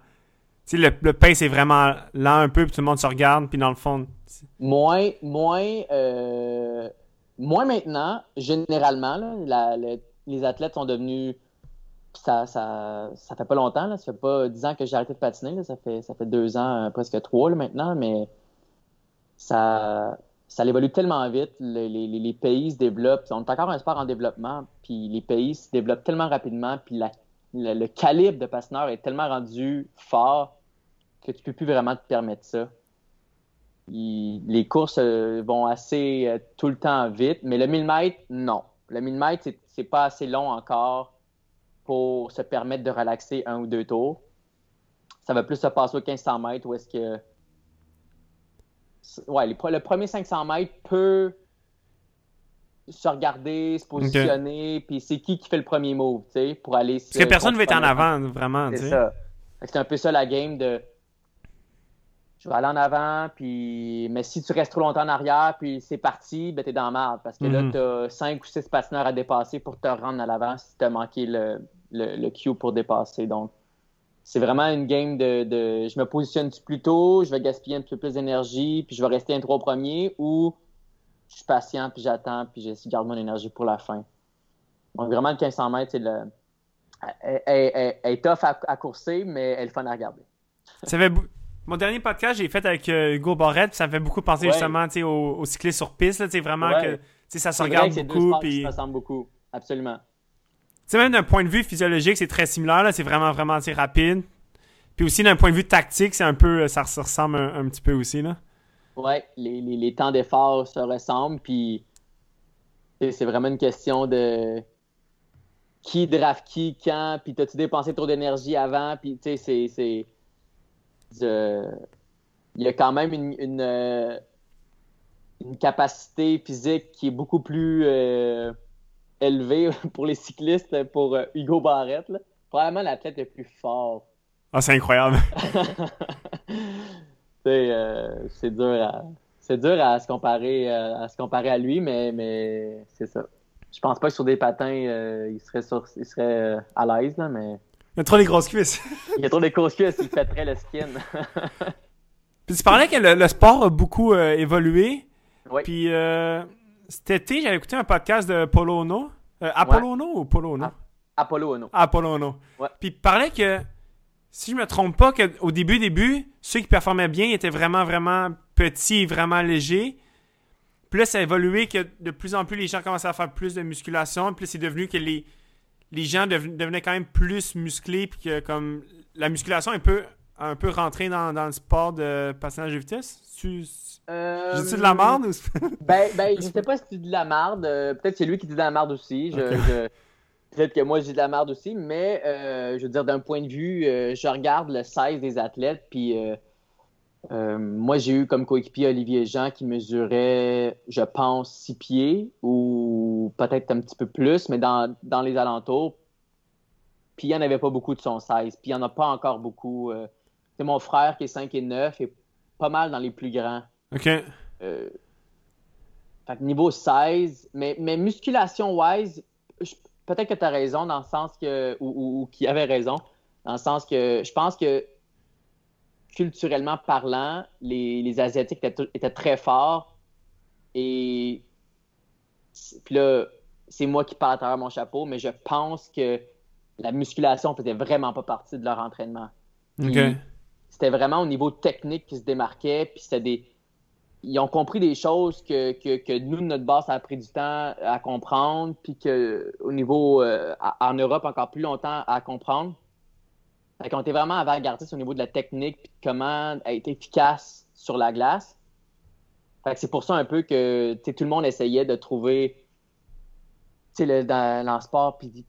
Tu sais, le pace est vraiment lent un peu, puis tout le monde se regarde, puis dans le fond... Moins maintenant, généralement, là, les athlètes sont devenus... Ça fait pas longtemps, là, ça fait pas 10 ans que j'ai arrêté de patiner, là, ça fait 2 ans, presque 3 là, maintenant, mais ça... Ça évolue tellement vite, les pays se développent. On est encore un sport en développement, puis les pays se développent tellement rapidement, puis le calibre de patineur est tellement rendu fort que tu peux plus vraiment te permettre ça. Les courses vont assez tout le temps vite, mais le 1000 mètres, non. Le 1000 mètres, c'est pas assez long encore pour se permettre de relaxer 1 ou 2 tours. Ça va plus se passer aux 1500 mètres où est-ce que... Ouais, le premier 500 mètres peut se regarder, se positionner, puis c'est qui fait le premier move, tu sais, pour aller... Parce que personne ne veut être en avant, vraiment, tu sais. C'est ça. C'est un peu ça la game de... Je vais aller en avant, puis... Mais si tu restes trop longtemps en arrière, puis c'est parti, ben t'es dans la merde, parce que là, t'as 5 ou 6 patineurs à dépasser pour te rendre à l'avant si t'as manqué le cue pour dépasser, donc... C'est vraiment une game de je me positionne plus tôt, je vais gaspiller un petit peu plus d'énergie, puis je vais rester un 3 premier, ou je suis patient, puis j'attends, puis je garde mon énergie pour la fin. Donc vraiment, le 1500 mètres, c'est elle est tough à courser, mais elle est fun à regarder. Mon dernier podcast, j'ai fait avec Hugo Barrette, puis ça me fait beaucoup penser justement au cycliste sur piste, là, vraiment que ça se regarde beaucoup. C'est vrai que ça se ressemble beaucoup, absolument. Tu sais, même d'un point de vue physiologique, c'est très similaire, là. C'est vraiment, vraiment rapide. Puis aussi, d'un point de vue tactique, c'est un peu, ça se ressemble un petit peu aussi, là. Ouais, les temps d'effort se ressemblent, puis c'est vraiment une question de qui draft qui, quand, puis t'as-tu dépensé trop d'énergie avant, puis tu sais, il y a quand même une capacité physique qui est beaucoup plus... élevé pour les cyclistes, pour Hugo Barrette. Là. Probablement l'athlète le plus fort. Ah, c'est incroyable! C'est dur à se comparer à lui, mais c'est ça. Je pense pas que sur des patins, il serait à l'aise, là, mais... Il y a trop des grosses cuisses! Il y a trop des grosses cuisses, il pèterait le skin. Puis tu parlais que le sport a beaucoup évolué. Oui. Puis... Cet été, j'avais écouté un podcast de Apolo Ohno. Apolo Ohno ou Polo Ohno? Apolo Ohno. Puis il parlait que si je ne me trompe pas, qu'au début, ceux qui performaient bien étaient vraiment, vraiment petits, vraiment légers. Puis là, ça a évolué que de plus en plus, les gens commençaient à faire plus de musculation. Puis là, c'est devenu que les gens devenaient quand même plus musclés. Puis que comme la musculation est un peu rentrée dans le sport de patinage de vitesse. Dis-tu de la marde? Ben, je ne sais pas si tu dis de la marde. Peut-être que c'est lui qui dit de la marde aussi. Peut-être que moi, je dis de la marde aussi. Mais je veux dire, d'un point de vue, je regarde le size des athlètes. Puis... moi, j'ai eu comme coéquipier Olivier Jean qui mesurait, je pense, 6 pieds ou peut-être un petit peu plus, mais dans les alentours. Puis, il n'y en avait pas beaucoup de son size. Puis, il n'y en a pas encore beaucoup. C'est mon frère qui est 5'9" et pas mal dans les plus grands. OK. Fait que niveau 16, mais musculation-wise, peut-être que tu as raison dans le sens que... Ou qu'il avait raison, dans le sens que je pense que culturellement parlant, les Asiatiques étaient très forts. Et puis là, c'est moi qui parle à travers mon chapeau, mais je pense que la musculation faisait vraiment pas partie de leur entraînement. Okay. C'était vraiment au niveau technique qu'ils se démarquaient. Puis c'était ils ont compris des choses que nous, notre base, ça a pris du temps à comprendre. Puis qu'au niveau, en Europe, encore plus longtemps à comprendre. On était vraiment avant-gardiste au niveau de la technique et comment être efficace sur la glace. Fait que c'est pour ça un peu que tout le monde essayait de trouver dans le sport, puis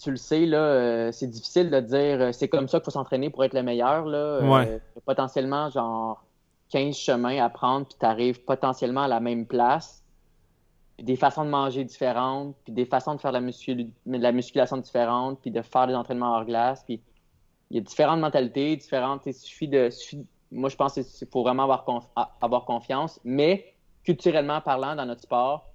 tu le sais, là, c'est difficile de dire c'est comme ça qu'il faut s'entraîner pour être le meilleur. Là. Ouais. Potentiellement, genre 15 chemins à prendre, puis tu arrives potentiellement à la même place. Puis des façons de manger différentes, puis des façons de faire de la musculation différente, puis de faire des entraînements hors glace. Puis il y a différentes mentalités, différentes. Il suffit. Moi, je pense qu'il faut vraiment avoir confiance. Mais culturellement parlant, dans notre sport,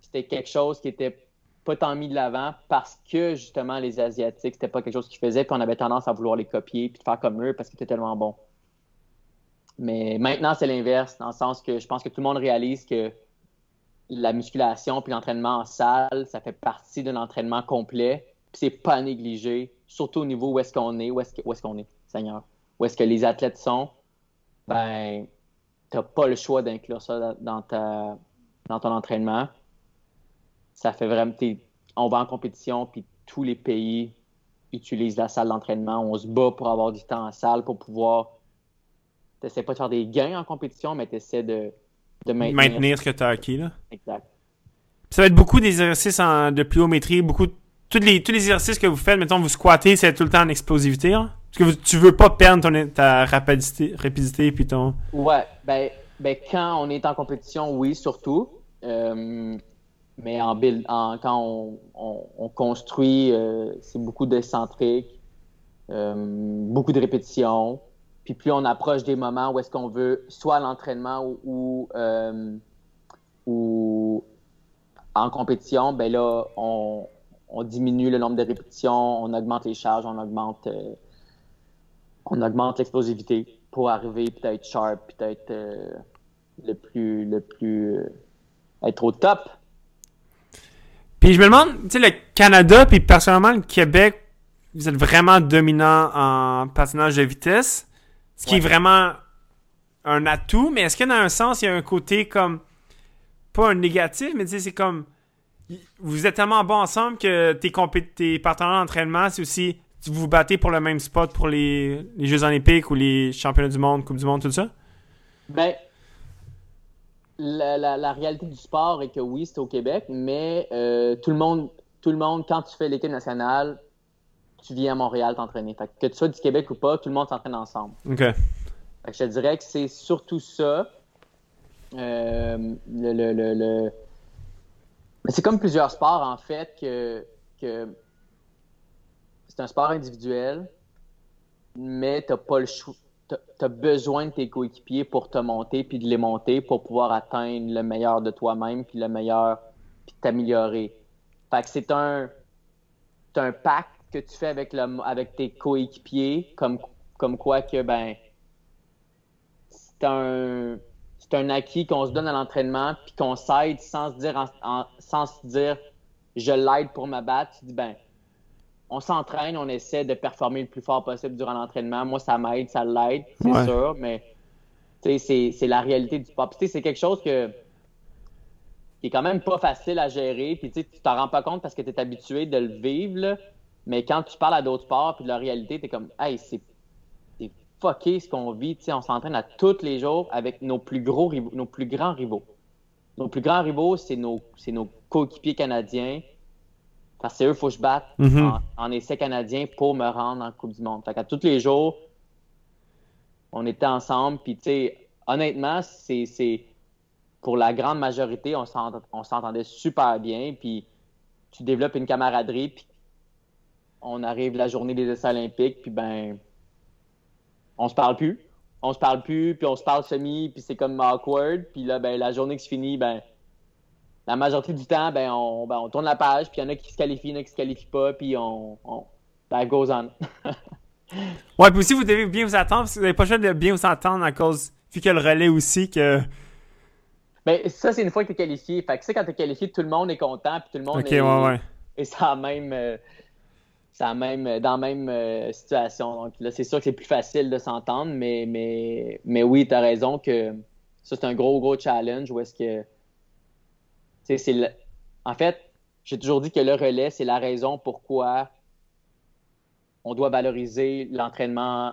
c'était quelque chose qui n'était pas tant mis de l'avant parce que, justement, les Asiatiques, c'était pas quelque chose qu'ils faisaient. Puis on avait tendance à vouloir les copier puis de faire comme eux parce qu'ils étaient tellement bons. Mais maintenant, c'est l'inverse, dans le sens que je pense que tout le monde réalise que la musculation puis l'entraînement en salle, ça fait partie de l'entraînement complet. Puis c'est pas négligé. Surtout au niveau où est-ce qu'on est, Seigneur. Où est-ce que les athlètes sont, ben, t'as pas le choix d'inclure ça dans ton entraînement. Ça fait vraiment... On va en compétition, puis tous les pays utilisent la salle d'entraînement. On se bat pour avoir du temps en salle, pour pouvoir... T'essaies pas de faire des gains en compétition, mais t'essaies de maintenir ce que t'as acquis, là. Exact. Puis ça va être beaucoup des exercices de plus haute maîtrise, beaucoup de... Tous les exercices que vous faites, mettons, vous squattez, c'est tout le temps en explosivité, hein? Parce que tu veux pas perdre ta rapidité puis ton... Ouais, ben quand on est en compétition, oui, surtout. Mais quand on construit, c'est beaucoup d'excentrique, beaucoup de répétitions. Puis plus on approche des moments où est-ce qu'on veut, soit à l'entraînement ou en compétition, ben là, on diminue le nombre de répétitions, on augmente les charges, on augmente l'explosivité pour arriver peut-être sharp, peut-être le plus être au top. Puis je me demande, tu sais, le Canada, puis personnellement le Québec, vous êtes vraiment dominant en patinage de vitesse, ce qui est vraiment un atout, mais est-ce que dans un sens, il y a un côté comme, pas un négatif, mais tu sais, c'est comme... Vous êtes tellement bons ensemble que tes partenaires d'entraînement, c'est aussi vous vous battez pour le même spot pour les Jeux olympiques ou les championnats du monde, Coupe du monde, tout ça? Ben, la réalité du sport est que oui, c'est au Québec, mais tout le monde, quand tu fais l'équipe nationale, tu viens à Montréal t'entraîner. Fait que tu sois du Québec ou pas, tout le monde s'entraîne ensemble. OK. Fait que je te dirais que c'est surtout ça. C'est comme plusieurs sports, en fait, que c'est un sport individuel, mais t'as pas le choix. T'as besoin de tes coéquipiers pour te monter puis de les monter pour pouvoir atteindre le meilleur de toi-même puis le meilleur puis t'améliorer. Fait que c'est un pacte que tu fais avec tes coéquipiers comme quoi que, ben, c'est un acquis qu'on se donne à l'entraînement puis qu'on s'aide sans se dire je l'aide pour me battre. Tu dis, ben, on s'entraîne, on essaie de performer le plus fort possible durant l'entraînement. Moi, ça m'aide, ça l'aide, c'est sûr, mais c'est la réalité du pop. C'est quelque chose qui est quand même pas facile à gérer, puis tu t'en rends pas compte parce que tu es habitué de le vivre, là, mais quand tu parles à d'autres sports puis de la réalité, t'es comme « Hey, c'est fucké ce qu'on vit, on s'entraîne à tous les jours avec nos plus grands rivaux. » Nos plus grands rivaux, c'est nos coéquipiers canadiens. Parce que eux, il faut que je batte en essai canadien pour me rendre en Coupe du Monde. Fait qu'à tous les jours, on était ensemble. Puis, tu sais, honnêtement, c'est pour la grande majorité, on s'entendait super bien. Puis, tu développes une camaraderie. Puis, on arrive la journée des essais olympiques. Puis, ben, on se parle plus. Puis on se parle semi, puis c'est comme awkward. Puis là, ben, la journée qui se finit, ben, la majorité du temps, on tourne la page, puis il y en a qui se qualifient, il y en a qui se qualifient pas, puis on that goes on. Ouais, puis aussi, vous devez bien vous attendre, parce que vous n'avez pas le choix de bien vous attendre à cause, puis que le relais aussi, que... Ben, ça, c'est une fois que tu es qualifié. Fait que ça, quand tu es qualifié, tout le monde est content, puis tout le monde est ça même... dans la même situation. Donc là, c'est sûr que c'est plus facile de s'entendre, mais oui, t'as raison que ça, c'est un gros challenge où est-ce que... En fait, j'ai toujours dit que le relais, c'est la raison pourquoi on doit valoriser l'entraînement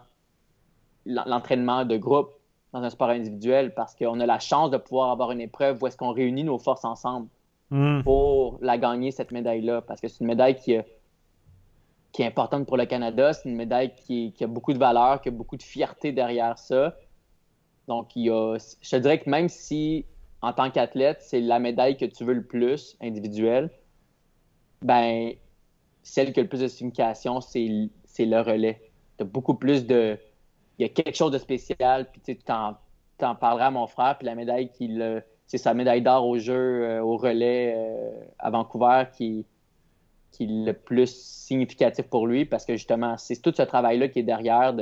de groupe dans un sport individuel, parce qu'on a la chance de pouvoir avoir une épreuve où est-ce qu'on réunit nos forces ensemble pour la gagner, cette médaille-là, parce que c'est une médaille qui est importante pour le Canada. C'est une médaille qui a beaucoup de valeur, qui a beaucoup de fierté derrière ça. Donc, je te dirais que même si, en tant qu'athlète, c'est la médaille que tu veux le plus, individuelle, ben, celle qui a le plus de signification, c'est le relais. Tu as beaucoup plus de... Il y a quelque chose de spécial, puis tu t'en parleras à mon frère, puis la médaille c'est sa médaille d'or aux Jeux, au relais à Vancouver, qui est le plus significatif pour lui, parce que justement, c'est tout ce travail-là qui est derrière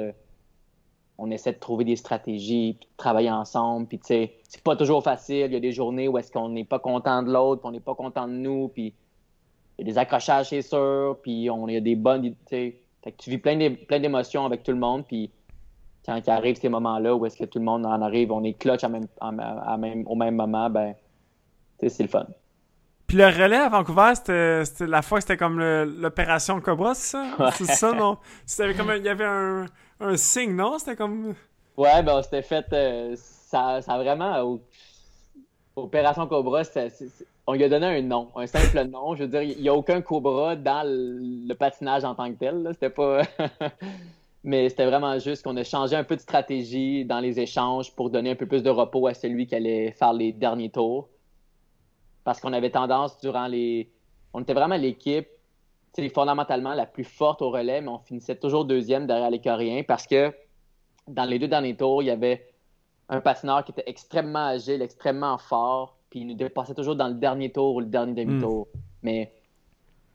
on essaie de trouver des stratégies, puis de travailler ensemble, puis tu sais, c'est pas toujours facile, il y a des journées où est-ce qu'on n'est pas content de l'autre, puis on n'est pas content de nous, puis il y a des accrochages, c'est sûr, puis il y a des bonnes, tu sais, fait que tu vis plein d'émotions avec tout le monde, puis quand il arrive ces moments-là où est-ce que tout le monde en arrive, on est clutch au même moment, ben, tu sais, c'est le fun. Puis le relais à Vancouver, c'était la fois que c'était comme l'opération Cobra, c'est ça? Ouais. C'est ça, non? Il y avait un signe, non? C'était comme... Ouais, ben on s'était fait... ça vraiment... Opération Cobra, on lui a donné un nom, un simple nom. Je veux dire, il n'y a aucun Cobra dans le patinage en tant que tel. Là. C'était pas... Mais c'était vraiment juste qu'on a changé un peu de stratégie dans les échanges pour donner un peu plus de repos à celui qui allait faire les derniers tours. Parce qu'on avait tendance on était vraiment l'équipe, fondamentalement la plus forte au relais, mais on finissait toujours deuxième derrière les Coréens parce que dans les deux derniers tours, il y avait un patineur qui était extrêmement agile, extrêmement fort, puis il nous dépassait toujours dans le dernier tour ou le dernier demi-tour. Mais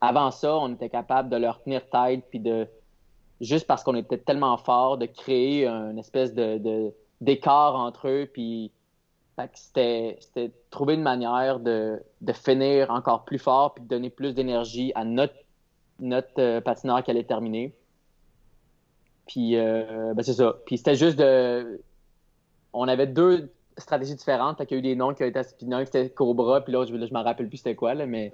avant ça, on était capable de leur tenir tête, puis juste parce qu'on était tellement fort, de créer une espèce d'écart entre eux, puis... Fait que c'était trouver une manière de finir encore plus fort puis de donner plus d'énergie à notre patineur qui allait terminer. Puis, ben c'est ça. Puis c'était juste On avait deux stratégies différentes. Fait qu'il y a eu des noms qui ont été aspinants, qui c'était Cobra, puis l'autre, je m'en rappelle plus c'était quoi, là, mais...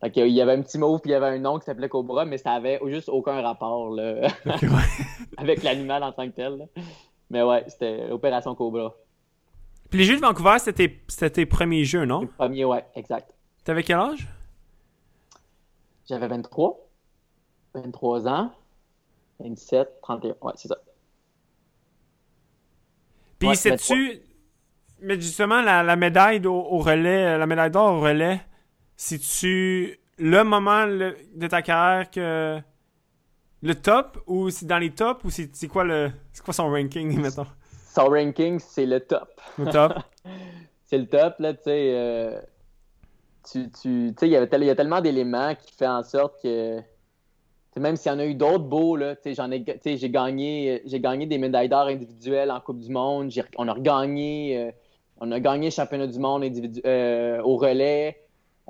Fait qu'il y avait un petit mot, puis il y avait un nom qui s'appelait Cobra, mais ça avait juste aucun rapport, là, avec l'animal en tant que tel, là. Mais ouais, c'était Opération Cobra. Puis les Jeux de Vancouver, c'était tes premiers Jeux, non? Les premiers, ouais, exact. T'avais quel âge? J'avais 23 ans, 27, 31, ouais, c'est ça. Puis ouais, sais-tu, mais justement, la médaille au relais, la médaille d'or au relais, c'est-tu le moment de ta carrière que... Le top, ou c'est dans les tops, ou c'est quoi son ranking, mettons? Son ranking, c'est le top. Le top. C'est le top, là, tu sais. Il y a tellement d'éléments qui font en sorte que... Même s'il y en a eu d'autres beaux, là, tu sais, j'ai gagné des médailles d'or individuelles en Coupe du monde. On a gagné le championnat du monde au relais.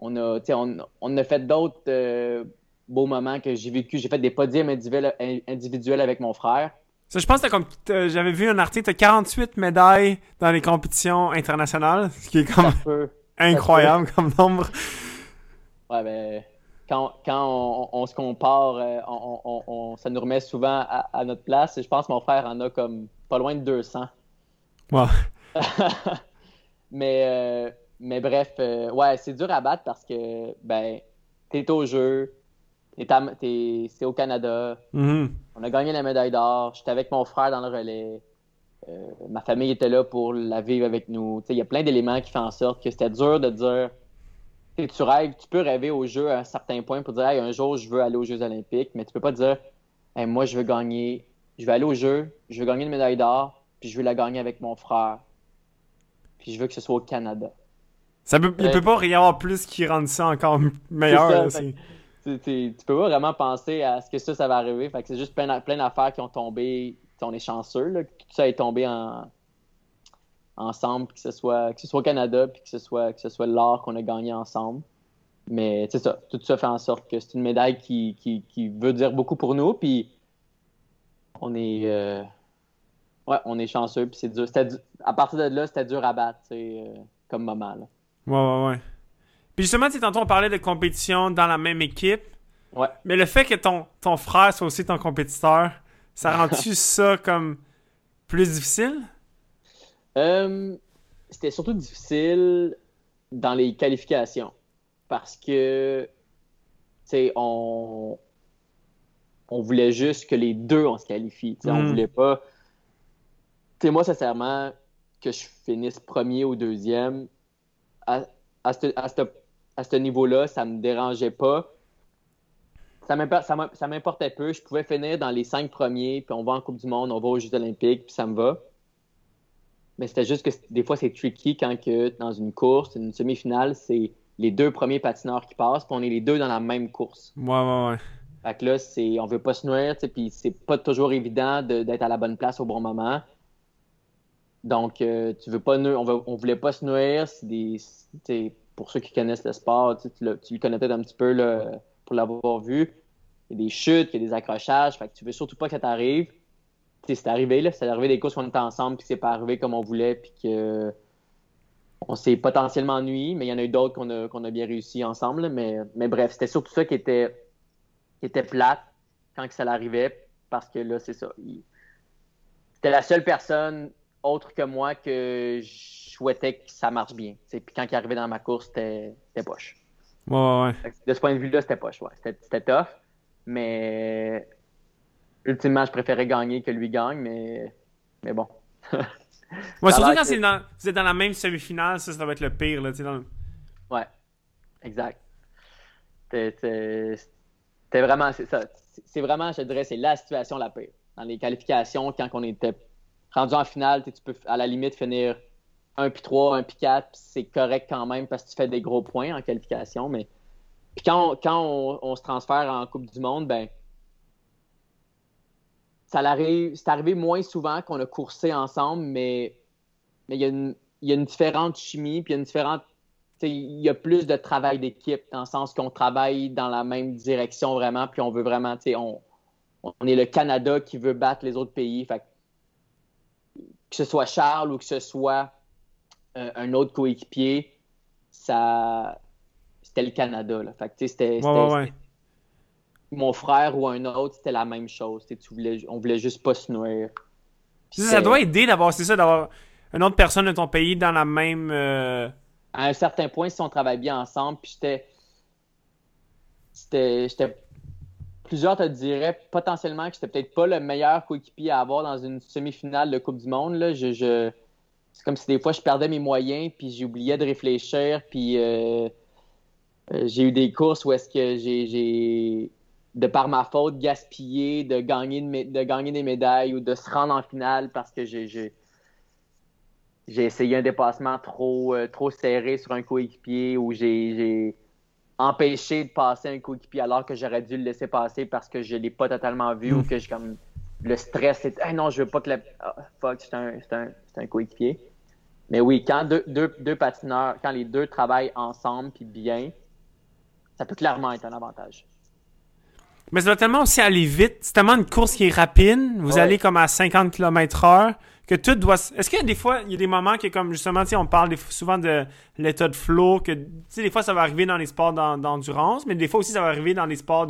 On a fait d'autres beaux moments que j'ai vécu. J'ai fait des podiums individuels avec mon frère. Ça, je pense que j'avais vu un article, tu as 48 médailles dans les compétitions internationales, ce qui est comme incroyable comme nombre. Ouais, ben, quand on se compare, ça nous remet souvent à notre place. Et je pense que mon frère en a comme pas loin de 200. Wow. Mais bref, ouais, c'est dur à battre parce que ben t'es au jeu. C'est au Canada. Mm-hmm. On a gagné la médaille d'or. J'étais avec mon frère dans le relais. Ma famille était là pour la vivre avec nous. Il y a plein d'éléments qui font en sorte que c'était dur de dire... Tu rêves, tu peux rêver aux Jeux à un certain point pour dire hey, « un jour, je veux aller aux Jeux olympiques », mais tu peux pas dire hey, « moi, je veux gagner, je vais aller aux Jeux, je veux gagner une médaille d'or, puis je veux la gagner avec mon frère, puis je veux que ce soit au Canada. » Il peut pas rien avoir plus qui rende ça encore meilleur. Tu peux pas vraiment penser à ce que ça va arriver. Fait que c'est juste plein d'affaires qui ont tombé. On est chanceux là, que tout ça est tombé ensemble, que ce soit au Canada, puis que ce soit l'or qu'on a gagné ensemble. Mais c'est ça, tout ça fait en sorte que c'est une médaille qui veut dire beaucoup pour nous. Puis on est chanceux, puis c'est dur. À partir de là, c'était dur à battre, comme moment là. Ouais. Puis justement, tantôt, on parlait de compétition dans la même équipe. Ouais. Mais le fait que ton frère soit aussi ton compétiteur, ça rend-tu ça comme plus difficile? C'était surtout difficile dans les qualifications. Parce que, on voulait juste que les deux, on se qualifie. On voulait pas... moi, sincèrement, que je finisse premier ou deuxième, à ce niveau-là, ça me dérangeait pas. Ça m'importait peu. Je pouvais finir dans les 5 premiers, puis on va en Coupe du monde, on va aux Jeux olympiques, puis ça me va. Mais c'était juste que des fois, c'est tricky quand que dans une course, une semi-finale, c'est les 2 premiers patineurs qui passent, puis on est les deux dans la même course. Ouais. Fait que là, on veut pas se nourrir, puis c'est pas toujours évident d'être à la bonne place au bon moment. Donc, tu veux pas on voulait pas se nourrir. Pour ceux qui connaissent le sport, tu le connais peut-être un petit peu là, pour l'avoir vu. Il y a des chutes, il y a des accrochages. Fait que tu veux surtout pas que ça t'arrive. C'est arrivé des courses où on était ensemble puis c'est pas arrivé comme on voulait puis que on s'est potentiellement ennuyé. Mais il y en a eu d'autres qu'on a bien réussi ensemble. Mais bref, c'était surtout ça qui était plate quand que ça l'arrivait parce que là, c'est ça. C'était la seule personne autre que moi que je souhaitais que ça marche bien. Puis quand il arrivait dans ma course, c'était poche. Ouais. De ce point de vue-là, c'était poche. Ouais. C'était tough, mais ultimement, je préférais gagner que lui gagne, mais bon. Ouais, surtout quand vous êtes dans la même semi-finale, ça va être le pire. Là, ouais, exact. C'était vraiment... C'est ça. C'est vraiment, je dirais, c'est la situation la pire. Dans les qualifications, quand on était rendu en finale, tu peux à la limite finir 1 puis 3, 1 puis 4, c'est correct quand même parce que tu fais des gros points en qualification. Mais puis quand on se transfère en Coupe du monde, ben c'est arrivé moins souvent qu'on a coursé ensemble, mais il y a une différente chimie, puis il y a une différente... Il y a plus de travail d'équipe dans le sens qu'on travaille dans la même direction vraiment, puis on veut vraiment... On est le Canada qui veut battre les autres pays, fait que ce soit Charles ou que ce soit un autre coéquipier, c'était le Canada. Là. Fait que, c'était mon frère ou un autre, c'était la même chose. On voulait juste pas se nourrir. Ça doit aider d'avoir une autre personne de ton pays dans la même... À un certain point, si on travaille bien ensemble, puis j'étais... Plusieurs te diraient potentiellement que j'étais peut-être pas le meilleur coéquipier à avoir dans une semi-finale de Coupe du monde. Là. C'est comme si des fois je perdais mes moyens puis j'oubliais de réfléchir. Puis j'ai eu des courses où est-ce que j'ai de par ma faute gaspillé de gagner des médailles ou de se rendre en finale parce que j'ai essayé un dépassement trop serré sur un coéquipier ou j'ai empêché de passer un coéquipier alors que j'aurais dû le laisser passer parce que je ne l'ai pas totalement vu ou que j'ai comme le stress, c'est hey, « non, je veux pas que la... Oh, fuck, c'est un coéquipier. » Mais oui, quand deux patineurs, quand les deux travaillent ensemble puis bien, ça peut clairement être un avantage. Mais ça doit tellement aussi aller vite. C'est tellement une course qui est rapide. Vous allez comme à 50 km/h. Que tout doit... Est-ce qu'il y a des fois, il y a des moments que, comme justement, on parle souvent de l'état de flow, que des fois, ça va arriver dans les sports d'endurance, mais des fois aussi, ça va arriver dans les sports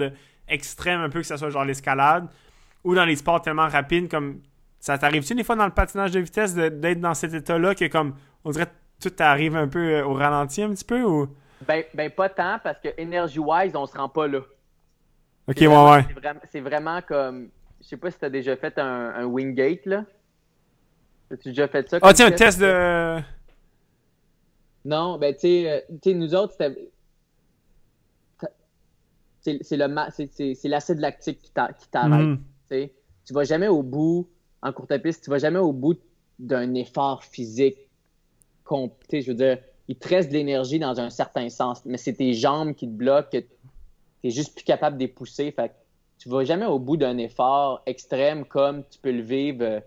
extrêmes, un peu, que ce soit genre l'escalade, ou dans les sports tellement rapides, comme... Ça t'arrive-tu des fois dans le patinage de vitesse d'être dans cet état-là que, comme, on dirait tout t'arrive un peu au ralenti un petit peu, ou... Ben pas tant, parce que energy-wise, on se rend pas là. OK, c'est vraiment, ouais. C'est vraiment comme... Je sais pas si t'as déjà fait un wingate, là. As-tu déjà fait ça? Ah, tiens, un test de... Non, ben, tu sais, nous autres, c'était... C'est l'acide lactique qui t'arrête. Mm. Tu vas jamais au bout, en courte à piste, tu vas jamais au bout d'un effort physique. Je veux dire, il te reste de l'énergie dans un certain sens, mais c'est tes jambes qui te bloquent, tu n'es juste plus capable de les pousser. Fait que tu vas jamais au bout d'un effort extrême comme tu peux le vivre...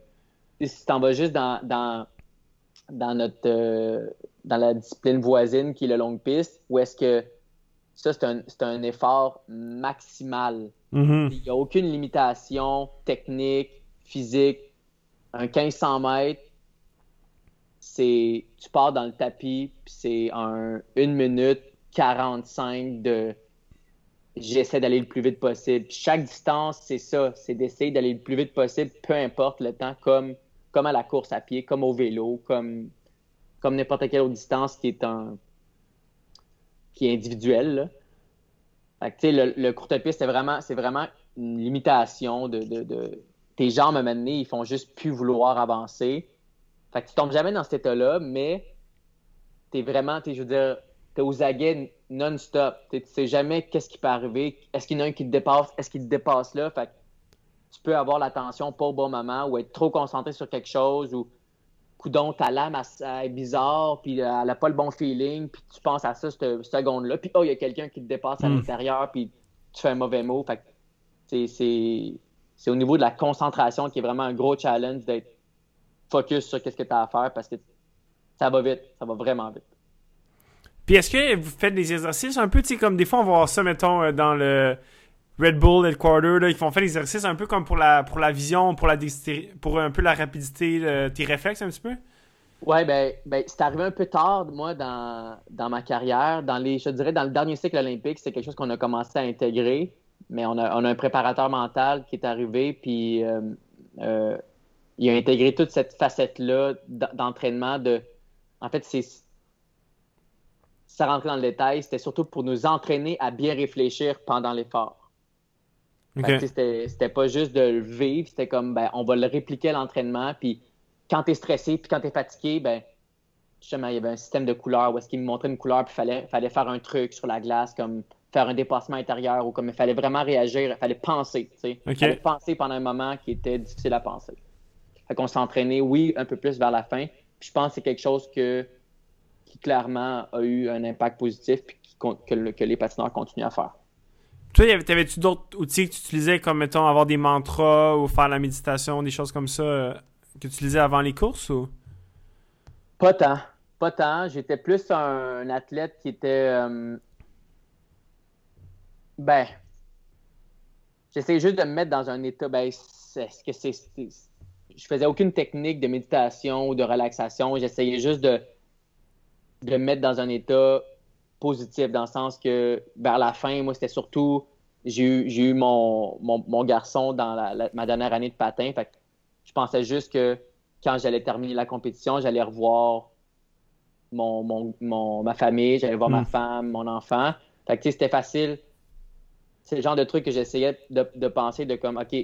si tu t'en vas juste dans la discipline voisine qui est le longue piste, où est-ce que ça, c'est un effort maximal. Mm-hmm. Il n'y a aucune limitation technique, physique. Un 1500 mètres, tu pars dans le tapis, puis c'est 1 minute 45 de j'essaie d'aller le plus vite possible. Puis chaque distance, c'est ça. C'est d'essayer d'aller le plus vite possible, peu importe le temps, comme à la course à pied, comme au vélo, comme n'importe quelle autre distance qui est individuelle, là. Fait que, le courte-piste, c'est vraiment une limitation de tes jambes à un moment donné, ils font juste plus vouloir avancer. Fait que tu tombes jamais dans cet état-là, mais t'es aux aguets non-stop. Tu sais jamais qu'est-ce qui peut arriver. Est-ce qu'il y en a un qui te dépasse? Est-ce qu'il te dépasse là? Fait que tu peux avoir l'attention pas au bon moment ou être trop concentré sur quelque chose ou coudon, ta lame elle est bizarre puis elle n'a pas le bon feeling puis tu penses à ça cette seconde-là puis il y a quelqu'un qui te dépasse à l'intérieur puis tu fais un mauvais mot. Fait que c'est au niveau de la concentration qui est vraiment un gros challenge d'être focus sur qu'est-ce que tu as à faire parce que ça va vite. Ça va vraiment vite. Puis est-ce que vous faites des exercices un peu, comme des fois on va voir ça, mettons, dans le Red Bull Headquarter, là, ils font faire des exercices un peu comme pour la vision, pour un peu la rapidité, tes réflexes un petit peu? Ouais, ben c'est arrivé un peu tard, moi, dans ma carrière. Dans le dernier cycle olympique, c'est quelque chose qu'on a commencé à intégrer, mais on a un préparateur mental qui est arrivé, puis il a intégré toute cette facette-là d'entraînement. En fait, ça rentrait dans le détail, c'était surtout pour nous entraîner à bien réfléchir pendant l'effort. Okay. C'était pas juste de le vivre, c'était comme, on va le répliquer à l'entraînement, puis quand t'es stressé, puis quand t'es fatigué, justement, il y avait un système de couleurs où est-ce qu'il me montrait une couleur, puis fallait faire un truc sur la glace, comme faire un dépassement intérieur, ou comme il fallait vraiment réagir, il fallait penser, Okay. Fallait penser pendant un moment qui était difficile à penser. Fait qu'on s'entraînait, oui, un peu plus vers la fin, puis je pense que c'est quelque chose qui clairement a eu un impact positif et que les patineurs continuent à faire. Toi, t'avais-tu d'autres outils que tu utilisais, comme, mettons, avoir des mantras ou faire la méditation, des choses comme ça, que tu utilisais avant les courses? Ou? Pas tant. J'étais plus un athlète qui était... j'essayais juste de me mettre dans un état... Je faisais aucune technique de méditation ou de relaxation. J'essayais juste de me mettre dans un état positif, dans le sens que vers la fin, moi, c'était surtout... J'ai eu mon garçon dans ma dernière année de patin. Fait que je pensais juste que quand j'allais terminer la compétition, j'allais revoir ma famille, j'allais voir ma femme, mon enfant. Fait que c'était facile. C'est le genre de truc que j'essayais de penser, de comme, OK,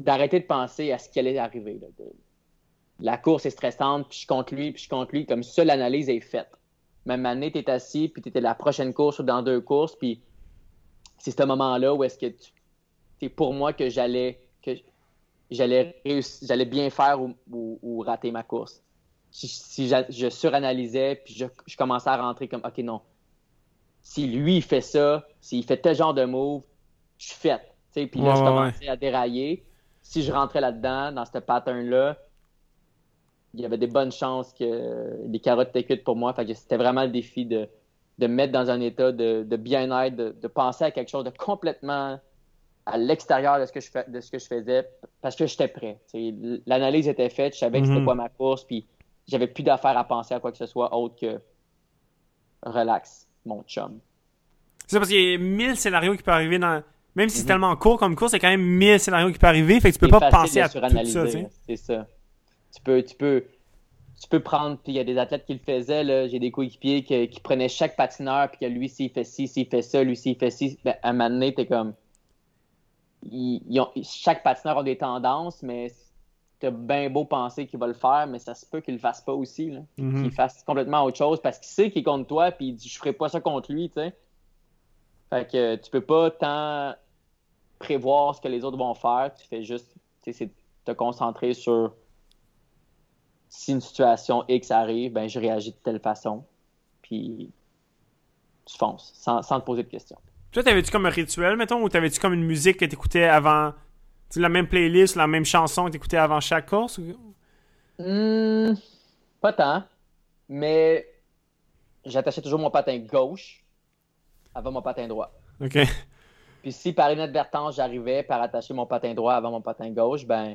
d'arrêter de penser à ce qui allait arriver, là, la course est stressante, puis je compte lui. Comme ça, l'analyse est faite. Même année, tu es assis, puis tu étais la prochaine course ou dans deux courses, puis c'est ce moment-là où est-ce que c'est pour moi que j'allais réussir, j'allais bien faire ou rater ma course. Si je suranalysais, puis je commençais à rentrer comme, OK, non. Si lui, il fait ça, s'il fait tel genre de move, je suis faite. Puis là, je commençais à dérailler. Si je rentrais là-dedans, dans ce pattern-là, il y avait des bonnes chances que des carottes étaient cuites pour moi. Fait que c'était vraiment le défi de de me mettre dans un état de bien-être, de penser à quelque chose de complètement à l'extérieur de ce que je faisais parce que j'étais prêt. T'sais, l'analyse était faite, je savais que c'était quoi ma course, puis j'avais plus d'affaires à penser à quoi que ce soit autre que relax, mon chum. C'est ça, parce qu'il y a 1000 scénarios qui peuvent arriver dans... Même si c'est tellement court comme course, il y a quand même 1000 scénarios qui peuvent arriver, fait que tu peux pas penser à tout ça. C'est ça. Tu peux prendre, puis il y a des athlètes qui le faisaient, là. J'ai des coéquipiers qui prenaient chaque patineur, puis que lui, s'il fait ci, s'il fait ça, lui, s'il fait ci, ben, à un moment donné, t'es comme... Chaque patineur a des tendances, mais t'as bien beau penser qu'il va le faire, mais ça se peut qu'il le fasse pas aussi, là. Qu'il fasse complètement autre chose, parce qu'il sait qu'il est contre toi, puis il dit « je ferai pas ça contre lui », tu sais. Fait que tu peux pas tant prévoir ce que les autres vont faire, tu fais juste, tu sais, c'est te concentrer sur... Si une situation X arrive, ben je réagis de telle façon, puis tu fonces, sans te poser de questions. Toi, t'avais-tu comme un rituel, mettons, ou t'avais-tu comme une musique que t'écoutais avant, tu sais, la même playlist, la même chanson que t'écoutais avant chaque course? Pas tant, mais j'attachais toujours mon patin gauche avant mon patin droit. OK. Puis si par inadvertance, j'arrivais par attacher mon patin droit avant mon patin gauche, ben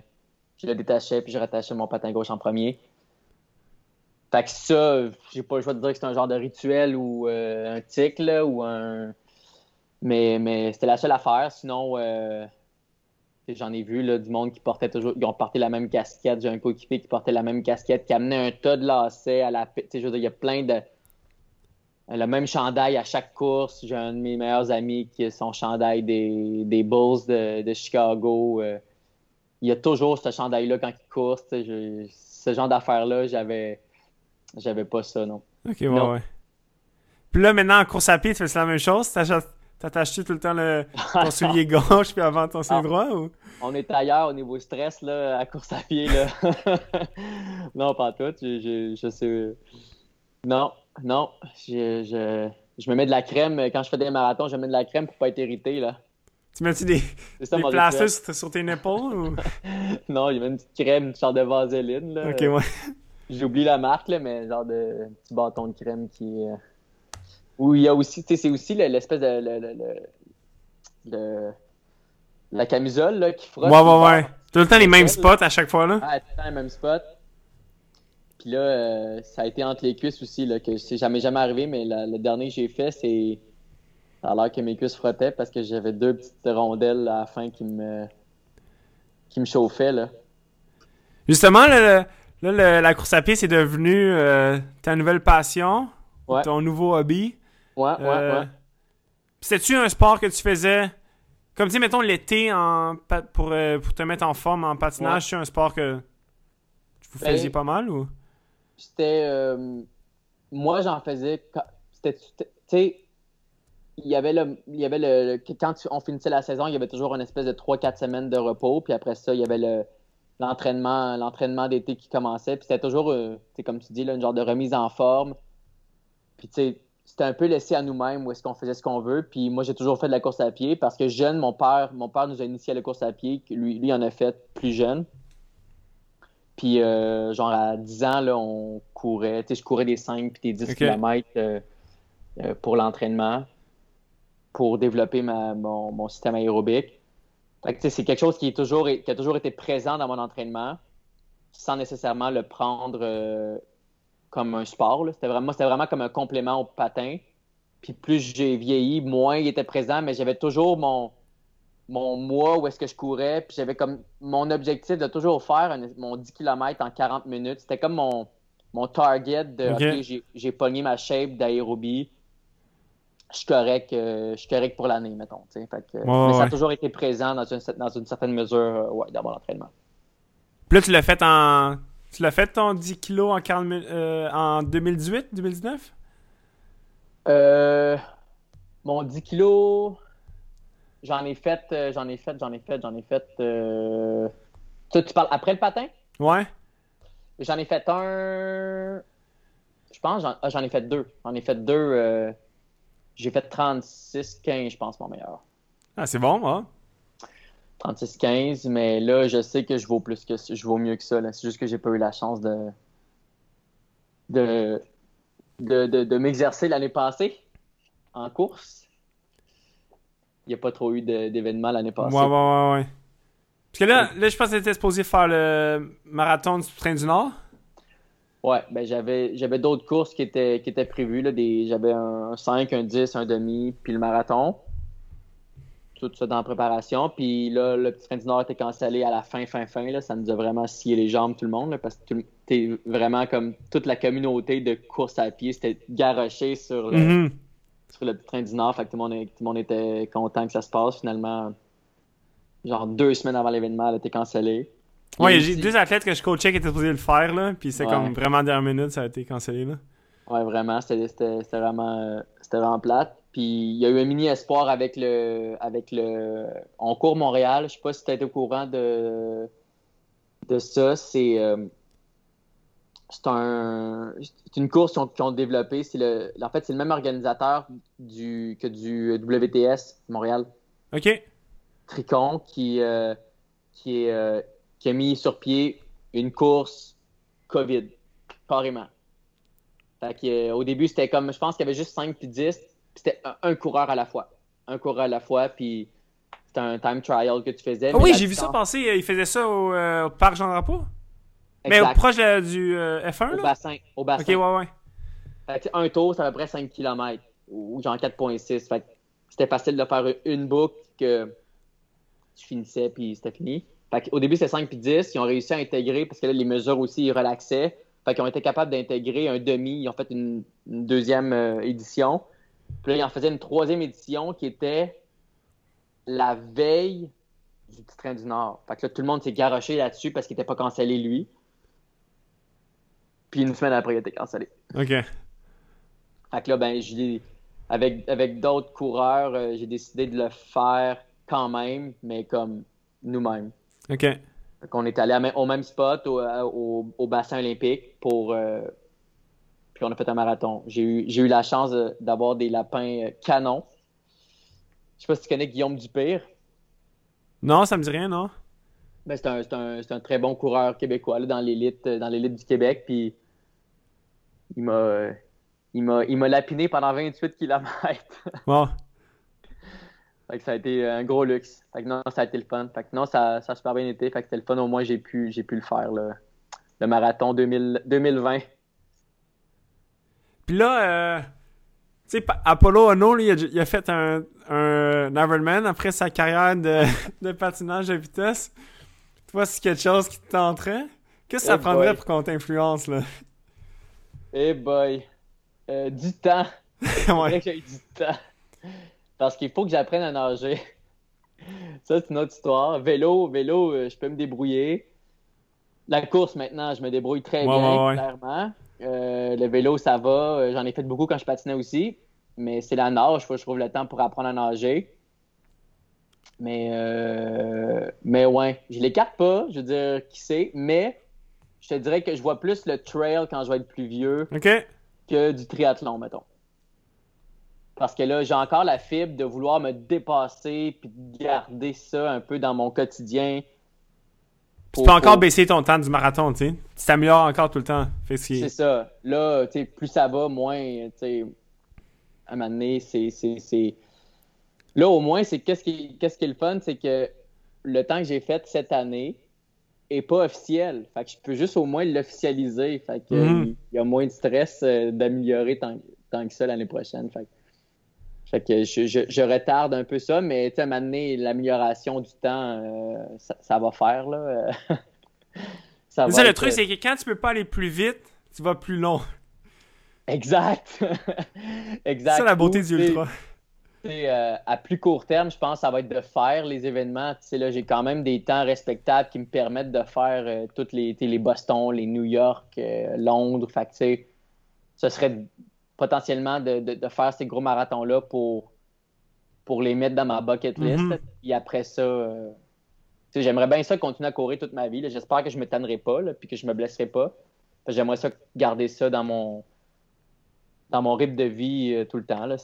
je le détachais, puis je rattachais mon patin gauche en premier. Fait que ça, j'ai pas le choix de dire que c'est un genre de rituel ou un tic, là, ou un... Mais c'était la seule affaire. Sinon, j'en ai vu, là, du monde qui portait toujours... Ils ont porté la même casquette. J'ai un coéquipier qui portait la même casquette, qui amenait un tas de lacets à la... Tu sais, je veux dire, il y a plein de... Le même chandail à chaque course. J'ai un de mes meilleurs amis qui a son chandail des Bulls de Chicago... Il y a toujours ce chandail-là quand il court. Ce genre d'affaires-là, j'avais pas ça, non. OK, bon, non. Ouais. Puis là, maintenant, en course à pied, tu fais la même chose? T'attaches-tu tout le temps ton soulier gauche puis avant ton soulier droit? Ou... On est ailleurs au niveau stress, là, à course à pied, là. Non, pas tout. Je sais... Non. Je me mets de la crème. Quand je fais des marathons, je me mets de la crème pour pas être irrité, là. Tu mets-tu des plasters sur tes nipples ou... Non, il y a une petite crème, genre de vaseline. Là. OK, ouais. J'oublie la marque, là, mais genre de petit bâton de crème qui... Où il y a aussi... Tu sais, c'est aussi l'espèce de... La camisole, là, qui frotte. Ouais. Tout le temps les mêmes spots à chaque fois, là. Ah, tout le temps les mêmes spots. Puis là, ça a été entre les cuisses aussi, là, que c'est jamais arrivé, mais le dernier que j'ai fait, c'est... Alors que mes cuisses frottaient parce que j'avais deux petites rondelles à la fin qui me chauffaient, là. Justement, la course à pied, c'est devenu ta nouvelle passion, ouais. Ton nouveau hobby. Ouais. C'était-tu un sport que tu faisais, comme tu dis, mettons, l'été pour te mettre en forme en patinage, ouais. C'est un sport que vous faisiez pas mal ou? C'était... moi, j'en faisais... Quand on finissait la saison, il y avait toujours une espèce de 3-4 semaines de repos. Puis après ça, il y avait l'entraînement d'été qui commençait. Puis c'était toujours, comme tu dis, là, une genre de remise en forme. Puis tu sais, c'était un peu laissé à nous-mêmes où est-ce qu'on faisait ce qu'on veut. Puis moi, j'ai toujours fait de la course à pied parce que jeune, mon père nous a initié à la course à pied. Lui, il en a fait plus jeune. Puis genre à 10 ans, là, on courait. Tu sais, je courais des 5 puis des 10 km pour l'entraînement, pour développer mon système aérobique. Fait que, c'est quelque chose qui a toujours été présent dans mon entraînement sans nécessairement le prendre comme un sport. Là. C'était vraiment comme un complément au patin. Puis plus j'ai vieilli, moins il était présent, mais j'avais toujours mon mois où est-ce que je courais. Puis j'avais comme mon objectif de toujours faire mon 10 km en 40 minutes. C'était comme mon target de OK, j'ai pogné ma shape d'aérobie. Je suis correct pour l'année, mettons. Fait que, mais ça a toujours été présent dans une certaine mesure dans mon entraînement. Puis là, tu l'as fait ton 10 kilos en 40 000, en 2018, 2019? Mon 10 kilos, j'en ai fait. Tu parles après le patin? Ouais. J'en ai fait un... Je pense j'en ai fait deux. J'en ai fait deux... J'ai fait 36-15, je pense, mon meilleur. Ah, c'est bon, hein? 36-15, mais là, je sais que je vaux mieux que ça. Là. C'est juste que j'ai pas eu la chance de m'exercer l'année passée. en course. Il n'y a pas trop eu d'événements l'année passée. Ouais. Parce que là je pense que tu étais supposé faire le marathon du Train du Nord. Ouais, ben j'avais d'autres courses qui étaient prévues. J'avais un 5, un 10, un demi, puis le marathon. Tout ça en préparation. Puis là, le petit Train du Nord était cancellé à la fin. Là. Ça nous a vraiment scié les jambes, tout le monde. Là, parce que t'es vraiment comme toute la communauté de course à pied. C'était garoché sur le petit Train du Nord. Fait que tout le monde était content que ça se passe. Finalement, genre 2 semaines avant l'événement, elle était cancellée. Ouais, j'ai 2 athlètes que je coachais qui étaient supposés le faire, là, puis c'est comme vraiment dernière minute, ça a été cancellé, là. Ouais, vraiment, c'était vraiment plate. Puis il y a eu un mini espoir avec le On court Montréal, je sais pas si tu étais au courant de ça, c'est une course qu'ils ont développée, c'est le même organisateur que du WTS Montréal. OK. Tricon qui a mis sur pied une course COVID, carrément. Fait qu'au début, c'était comme, je pense qu'il y avait juste 5 puis 10, puis c'était un coureur à la fois. Puis c'était un time trial que tu faisais. Ah oui, j'ai vu ça passer. Il faisait ça au parc Jean-Drapeau? Mais proche du F1, là? Au bassin. OK, ouais. Fait que un tour, c'est à peu près 5 km, ou genre 4,6. Fait que c'était facile de faire une boucle que tu finissais, puis c'était fini. Fait qu'au début, c'était 5 puis 10. Ils ont réussi à intégrer, parce que là, les mesures aussi, ils relaxaient. Fait qu'ils ont été capables d'intégrer un demi. Ils ont fait une 2e édition. Puis là, ils en faisaient une 3e édition qui était la veille du petit Train du Nord. Fait que là, tout le monde s'est garoché là-dessus parce qu'il n'était pas cancellé, lui. Puis une semaine après, il était cancellé. OK. Fait que là, ben, avec d'autres coureurs, j'ai décidé de le faire quand même, mais comme nous-mêmes. OK. Donc, on est allé au même spot, au bassin olympique, puis on a fait un marathon. J'ai eu la chance d'avoir des lapins canons. Je sais pas si tu connais Guillaume Dupire. Non, ça me dit rien, non? Ben, c'est un très bon coureur québécois là, dans l'élite du Québec. Puis il m'a lapiné pendant 28 km. Wow. Fait que ça a été un gros luxe. Fait que non, ça a été le fun. Fait que non, ça a super bien été. Fait que c'était le fun. Au moins, j'ai pu le faire, le marathon 2020. Puis là, tu sais, Apolo Ohno, il a fait un Ironman après sa carrière de patinage à vitesse. Toi, c'est quelque chose qui te tenterait? Qu'est-ce que ça prendrait pour qu'on t'influence, là? Eh boy! Du temps! C'est vrai que j'ai eu du temps! Parce qu'il faut que j'apprenne à nager. Ça, c'est une autre histoire. Vélo, je peux me débrouiller. La course, maintenant, je me débrouille très bien, clairement. Le vélo, ça va. J'en ai fait beaucoup quand je patinais aussi. Mais c'est la nage. Faut que je trouve le temps pour apprendre à nager. Mais ouais, je l'écarte pas. Je veux dire, qui sait. Mais je te dirais que je vois plus le trail quand je vais être plus vieux que du triathlon, mettons. Parce que là, j'ai encore la fibre de vouloir me dépasser puis de garder ça un peu dans mon quotidien. Puis tu peux encore baisser ton temps du marathon, tu sais. Tu t'améliores encore tout le temps. C'est ça. Là, tu sais, plus ça va, moins, tu sais, à un moment donné, c'est... Là, au moins, c'est qu'est-ce qui est le fun, c'est que le temps que j'ai fait cette année est pas officiel. Fait que je peux juste au moins l'officialiser. Fait que il y a moins de stress d'améliorer tant que ça l'année prochaine. Fait que je retarde un peu ça, mais à un moment donné, l'amélioration du temps, ça va faire, là. Ça va le truc, c'est que quand tu peux pas aller plus vite, tu vas plus long. Exact. C'est ça la beauté du ultra. À plus court terme, je pense que ça va être de faire les événements. Tu sais, là, j'ai quand même des temps respectables qui me permettent de faire toutes les Boston, les New York, Londres. Fait que, tu sais, ce serait... potentiellement de faire ces gros marathons-là pour les mettre dans ma bucket list. Et après ça, j'aimerais bien ça continuer à courir toute ma vie. Là. J'espère que je ne me tannerai pas et que je ne me blesserai pas. J'aimerais ça garder ça dans mon rythme de vie tout le temps. Là.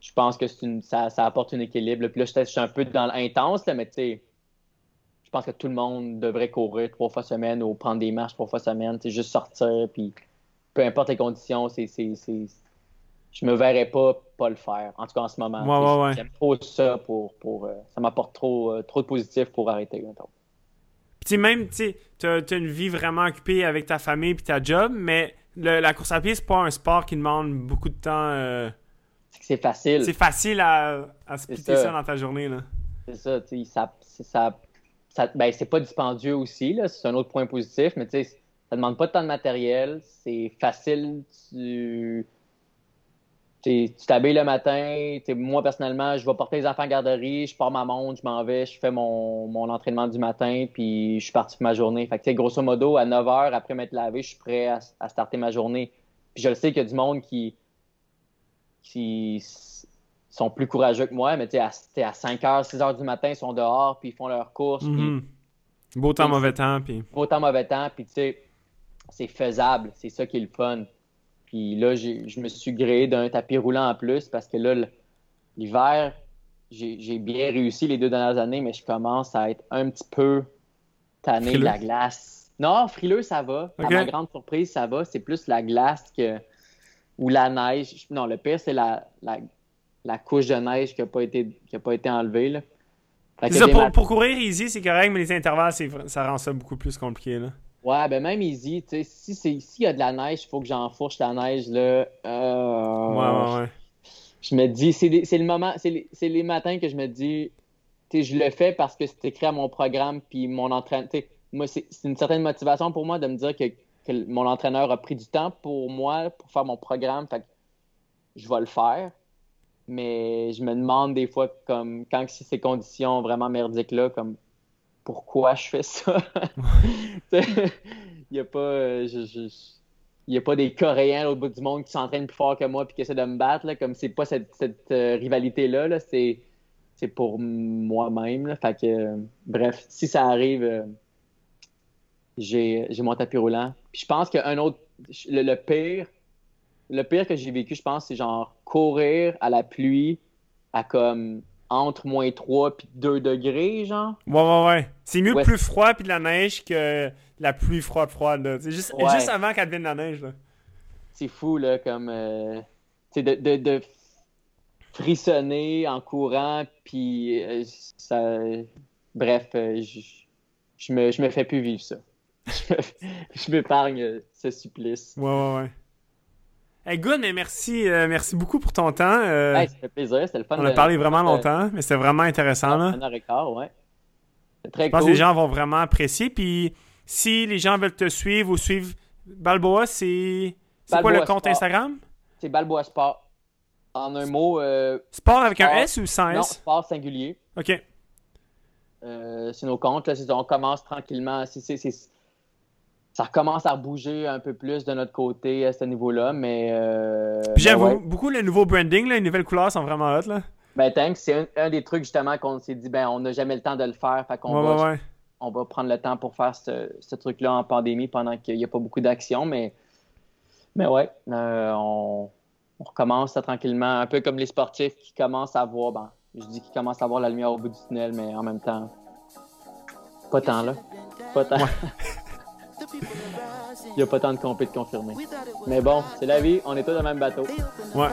Je pense que ça apporte un équilibre. Puis là, je suis un peu dans l'intense, là, mais tu sais, je pense que tout le monde devrait courir 3 fois semaine ou prendre des marches 3 fois semaine. Juste sortir puis... Peu importe les conditions, je me verrais pas le faire, en tout cas en ce moment. Ouais. J'aime trop ça pour ça m'apporte trop de positif pour arrêter. Puis tu sais, t'as une vie vraiment occupée avec ta famille puis ta job, mais la course à pied, c'est pas un sport qui demande beaucoup de temps. C'est facile. C'est facile à splitter ça dans ta journée, là. C'est ça, tu sais, c'est pas dispendieux aussi, là, c'est un autre point positif, mais tu sais, ça demande pas de temps de matériel, c'est facile, tu t'habilles le matin, moi personnellement, je vais porter les enfants à la garderie, je pars ma montre, je m'en vais, je fais mon entraînement du matin, puis je suis parti pour ma journée. Fait que tu sais, grosso modo, à 9h, après m'être lavé, je suis prêt à starter ma journée. Puis je le sais qu'il y a du monde qui sont plus courageux que moi, mais tu sais, à 5h, 6h du matin, ils sont dehors, puis ils font leurs courses. Mm-hmm. Puis, beau temps, mauvais temps, puis tu sais, c'est faisable, c'est ça qui est le fun. Puis là, je me suis gréé d'un tapis roulant en plus parce que là, l'hiver, j'ai bien réussi les 2 dernières années, mais je commence à être un petit peu tanné de la glace. Non, frileux, ça va. Okay. À ma grande surprise, ça va. C'est plus la glace ou la neige. Non, le pire, c'est la couche de neige qui n'a pas été enlevée, là. C'est ça, pour courir easy, c'est correct, mais les intervalles, ça rend ça beaucoup plus compliqué, là. Ouais, ben même easy, tu sais, s'il y a de la neige, il faut que j'enfourche la neige, là. Ouais. Je me dis, c'est le moment, c'est les matins que je me dis, tu sais, je le fais parce que c'est écrit à mon programme, puis mon entraîneur, tu sais, moi, c'est une certaine motivation pour moi de me dire que mon entraîneur a pris du temps pour moi, pour faire mon programme, fait que je vais le faire. Mais je me demande des fois, comme quand c'est ces conditions vraiment merdiques-là, comme pourquoi je fais ça? Il n'y a pas des Coréens au bout du monde qui s'entraînent plus fort que moi et qui essaient de me battre, là, comme c'est pas cette rivalité-là, là, c'est pour moi-même, là. Fait que, bref, si ça arrive, j'ai mon tapis roulant. Puis je pense qu'un autre, le pire que j'ai vécu, je pense, c'est genre courir à la pluie à comme entre -3 puis 2 degrés, genre. Ouais. C'est mieux plus froid puis de la neige que la pluie froide, là. C'est juste avant qu'elle devienne de la neige, là. C'est fou, là, comme... tu sais, de frissonner en courant, puis ça... Bref, je me fais plus vivre ça. Je m'épargne ce supplice. Ouais. Hey, good, mais merci beaucoup pour ton temps. Ça fait plaisir, c'était le fun. On a parlé vraiment longtemps, mais c'était vraiment intéressant. Là. C'est très cool. Je pense que les gens vont vraiment apprécier. Puis si les gens veulent te suivre ou suivre Balboa, c'est quoi le compte Sport. Instagram? C'est BalboaSport. En un mot... sport avec un S ou sans S? Non, sport singulier. OK. C'est nos comptes. Là, on commence tranquillement. Ça commence à bouger un peu plus de notre côté à ce niveau-là, mais... Puis j'aime beaucoup le nouveau branding, là, les nouvelles couleurs sont vraiment hot, là. Ben, thanks. C'est un des trucs, justement, qu'on s'est dit, on n'a jamais le temps de le faire, fait qu'on on va prendre le temps pour faire ce truc-là en pandémie pendant qu'il n'y a pas beaucoup d'action, mais on recommence ça tranquillement, un peu comme les sportifs qui commencent à voir, qu'ils commencent à voir la lumière au bout du tunnel, mais en même temps, pas tant, là. Pas tant. Ouais. Il n'y a pas tant de compé de confirmer. Mais bon, c'est la vie, on est tous dans le même bateau. Ouais.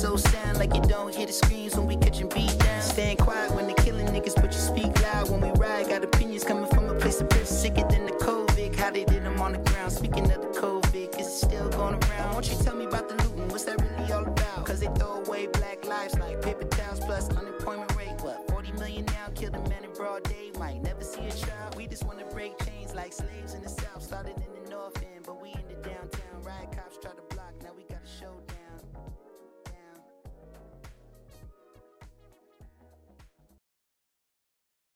So sound like you don't hear the screams when we catching beat down. Staying quiet when they killing niggas, but you speak loud when we ride. Got opinions coming from a place of privilege, sicker than the COVID. How they did them on the ground. Speaking of the COVID, is it still going around? Won't you tell me about the looting? What's that really all about? Cause they throw away black lives like paper towels. Plus unemployment rate, what? 40 million now, killed a man in broad day. Might never see a child. We just wanna break chains like slaves in the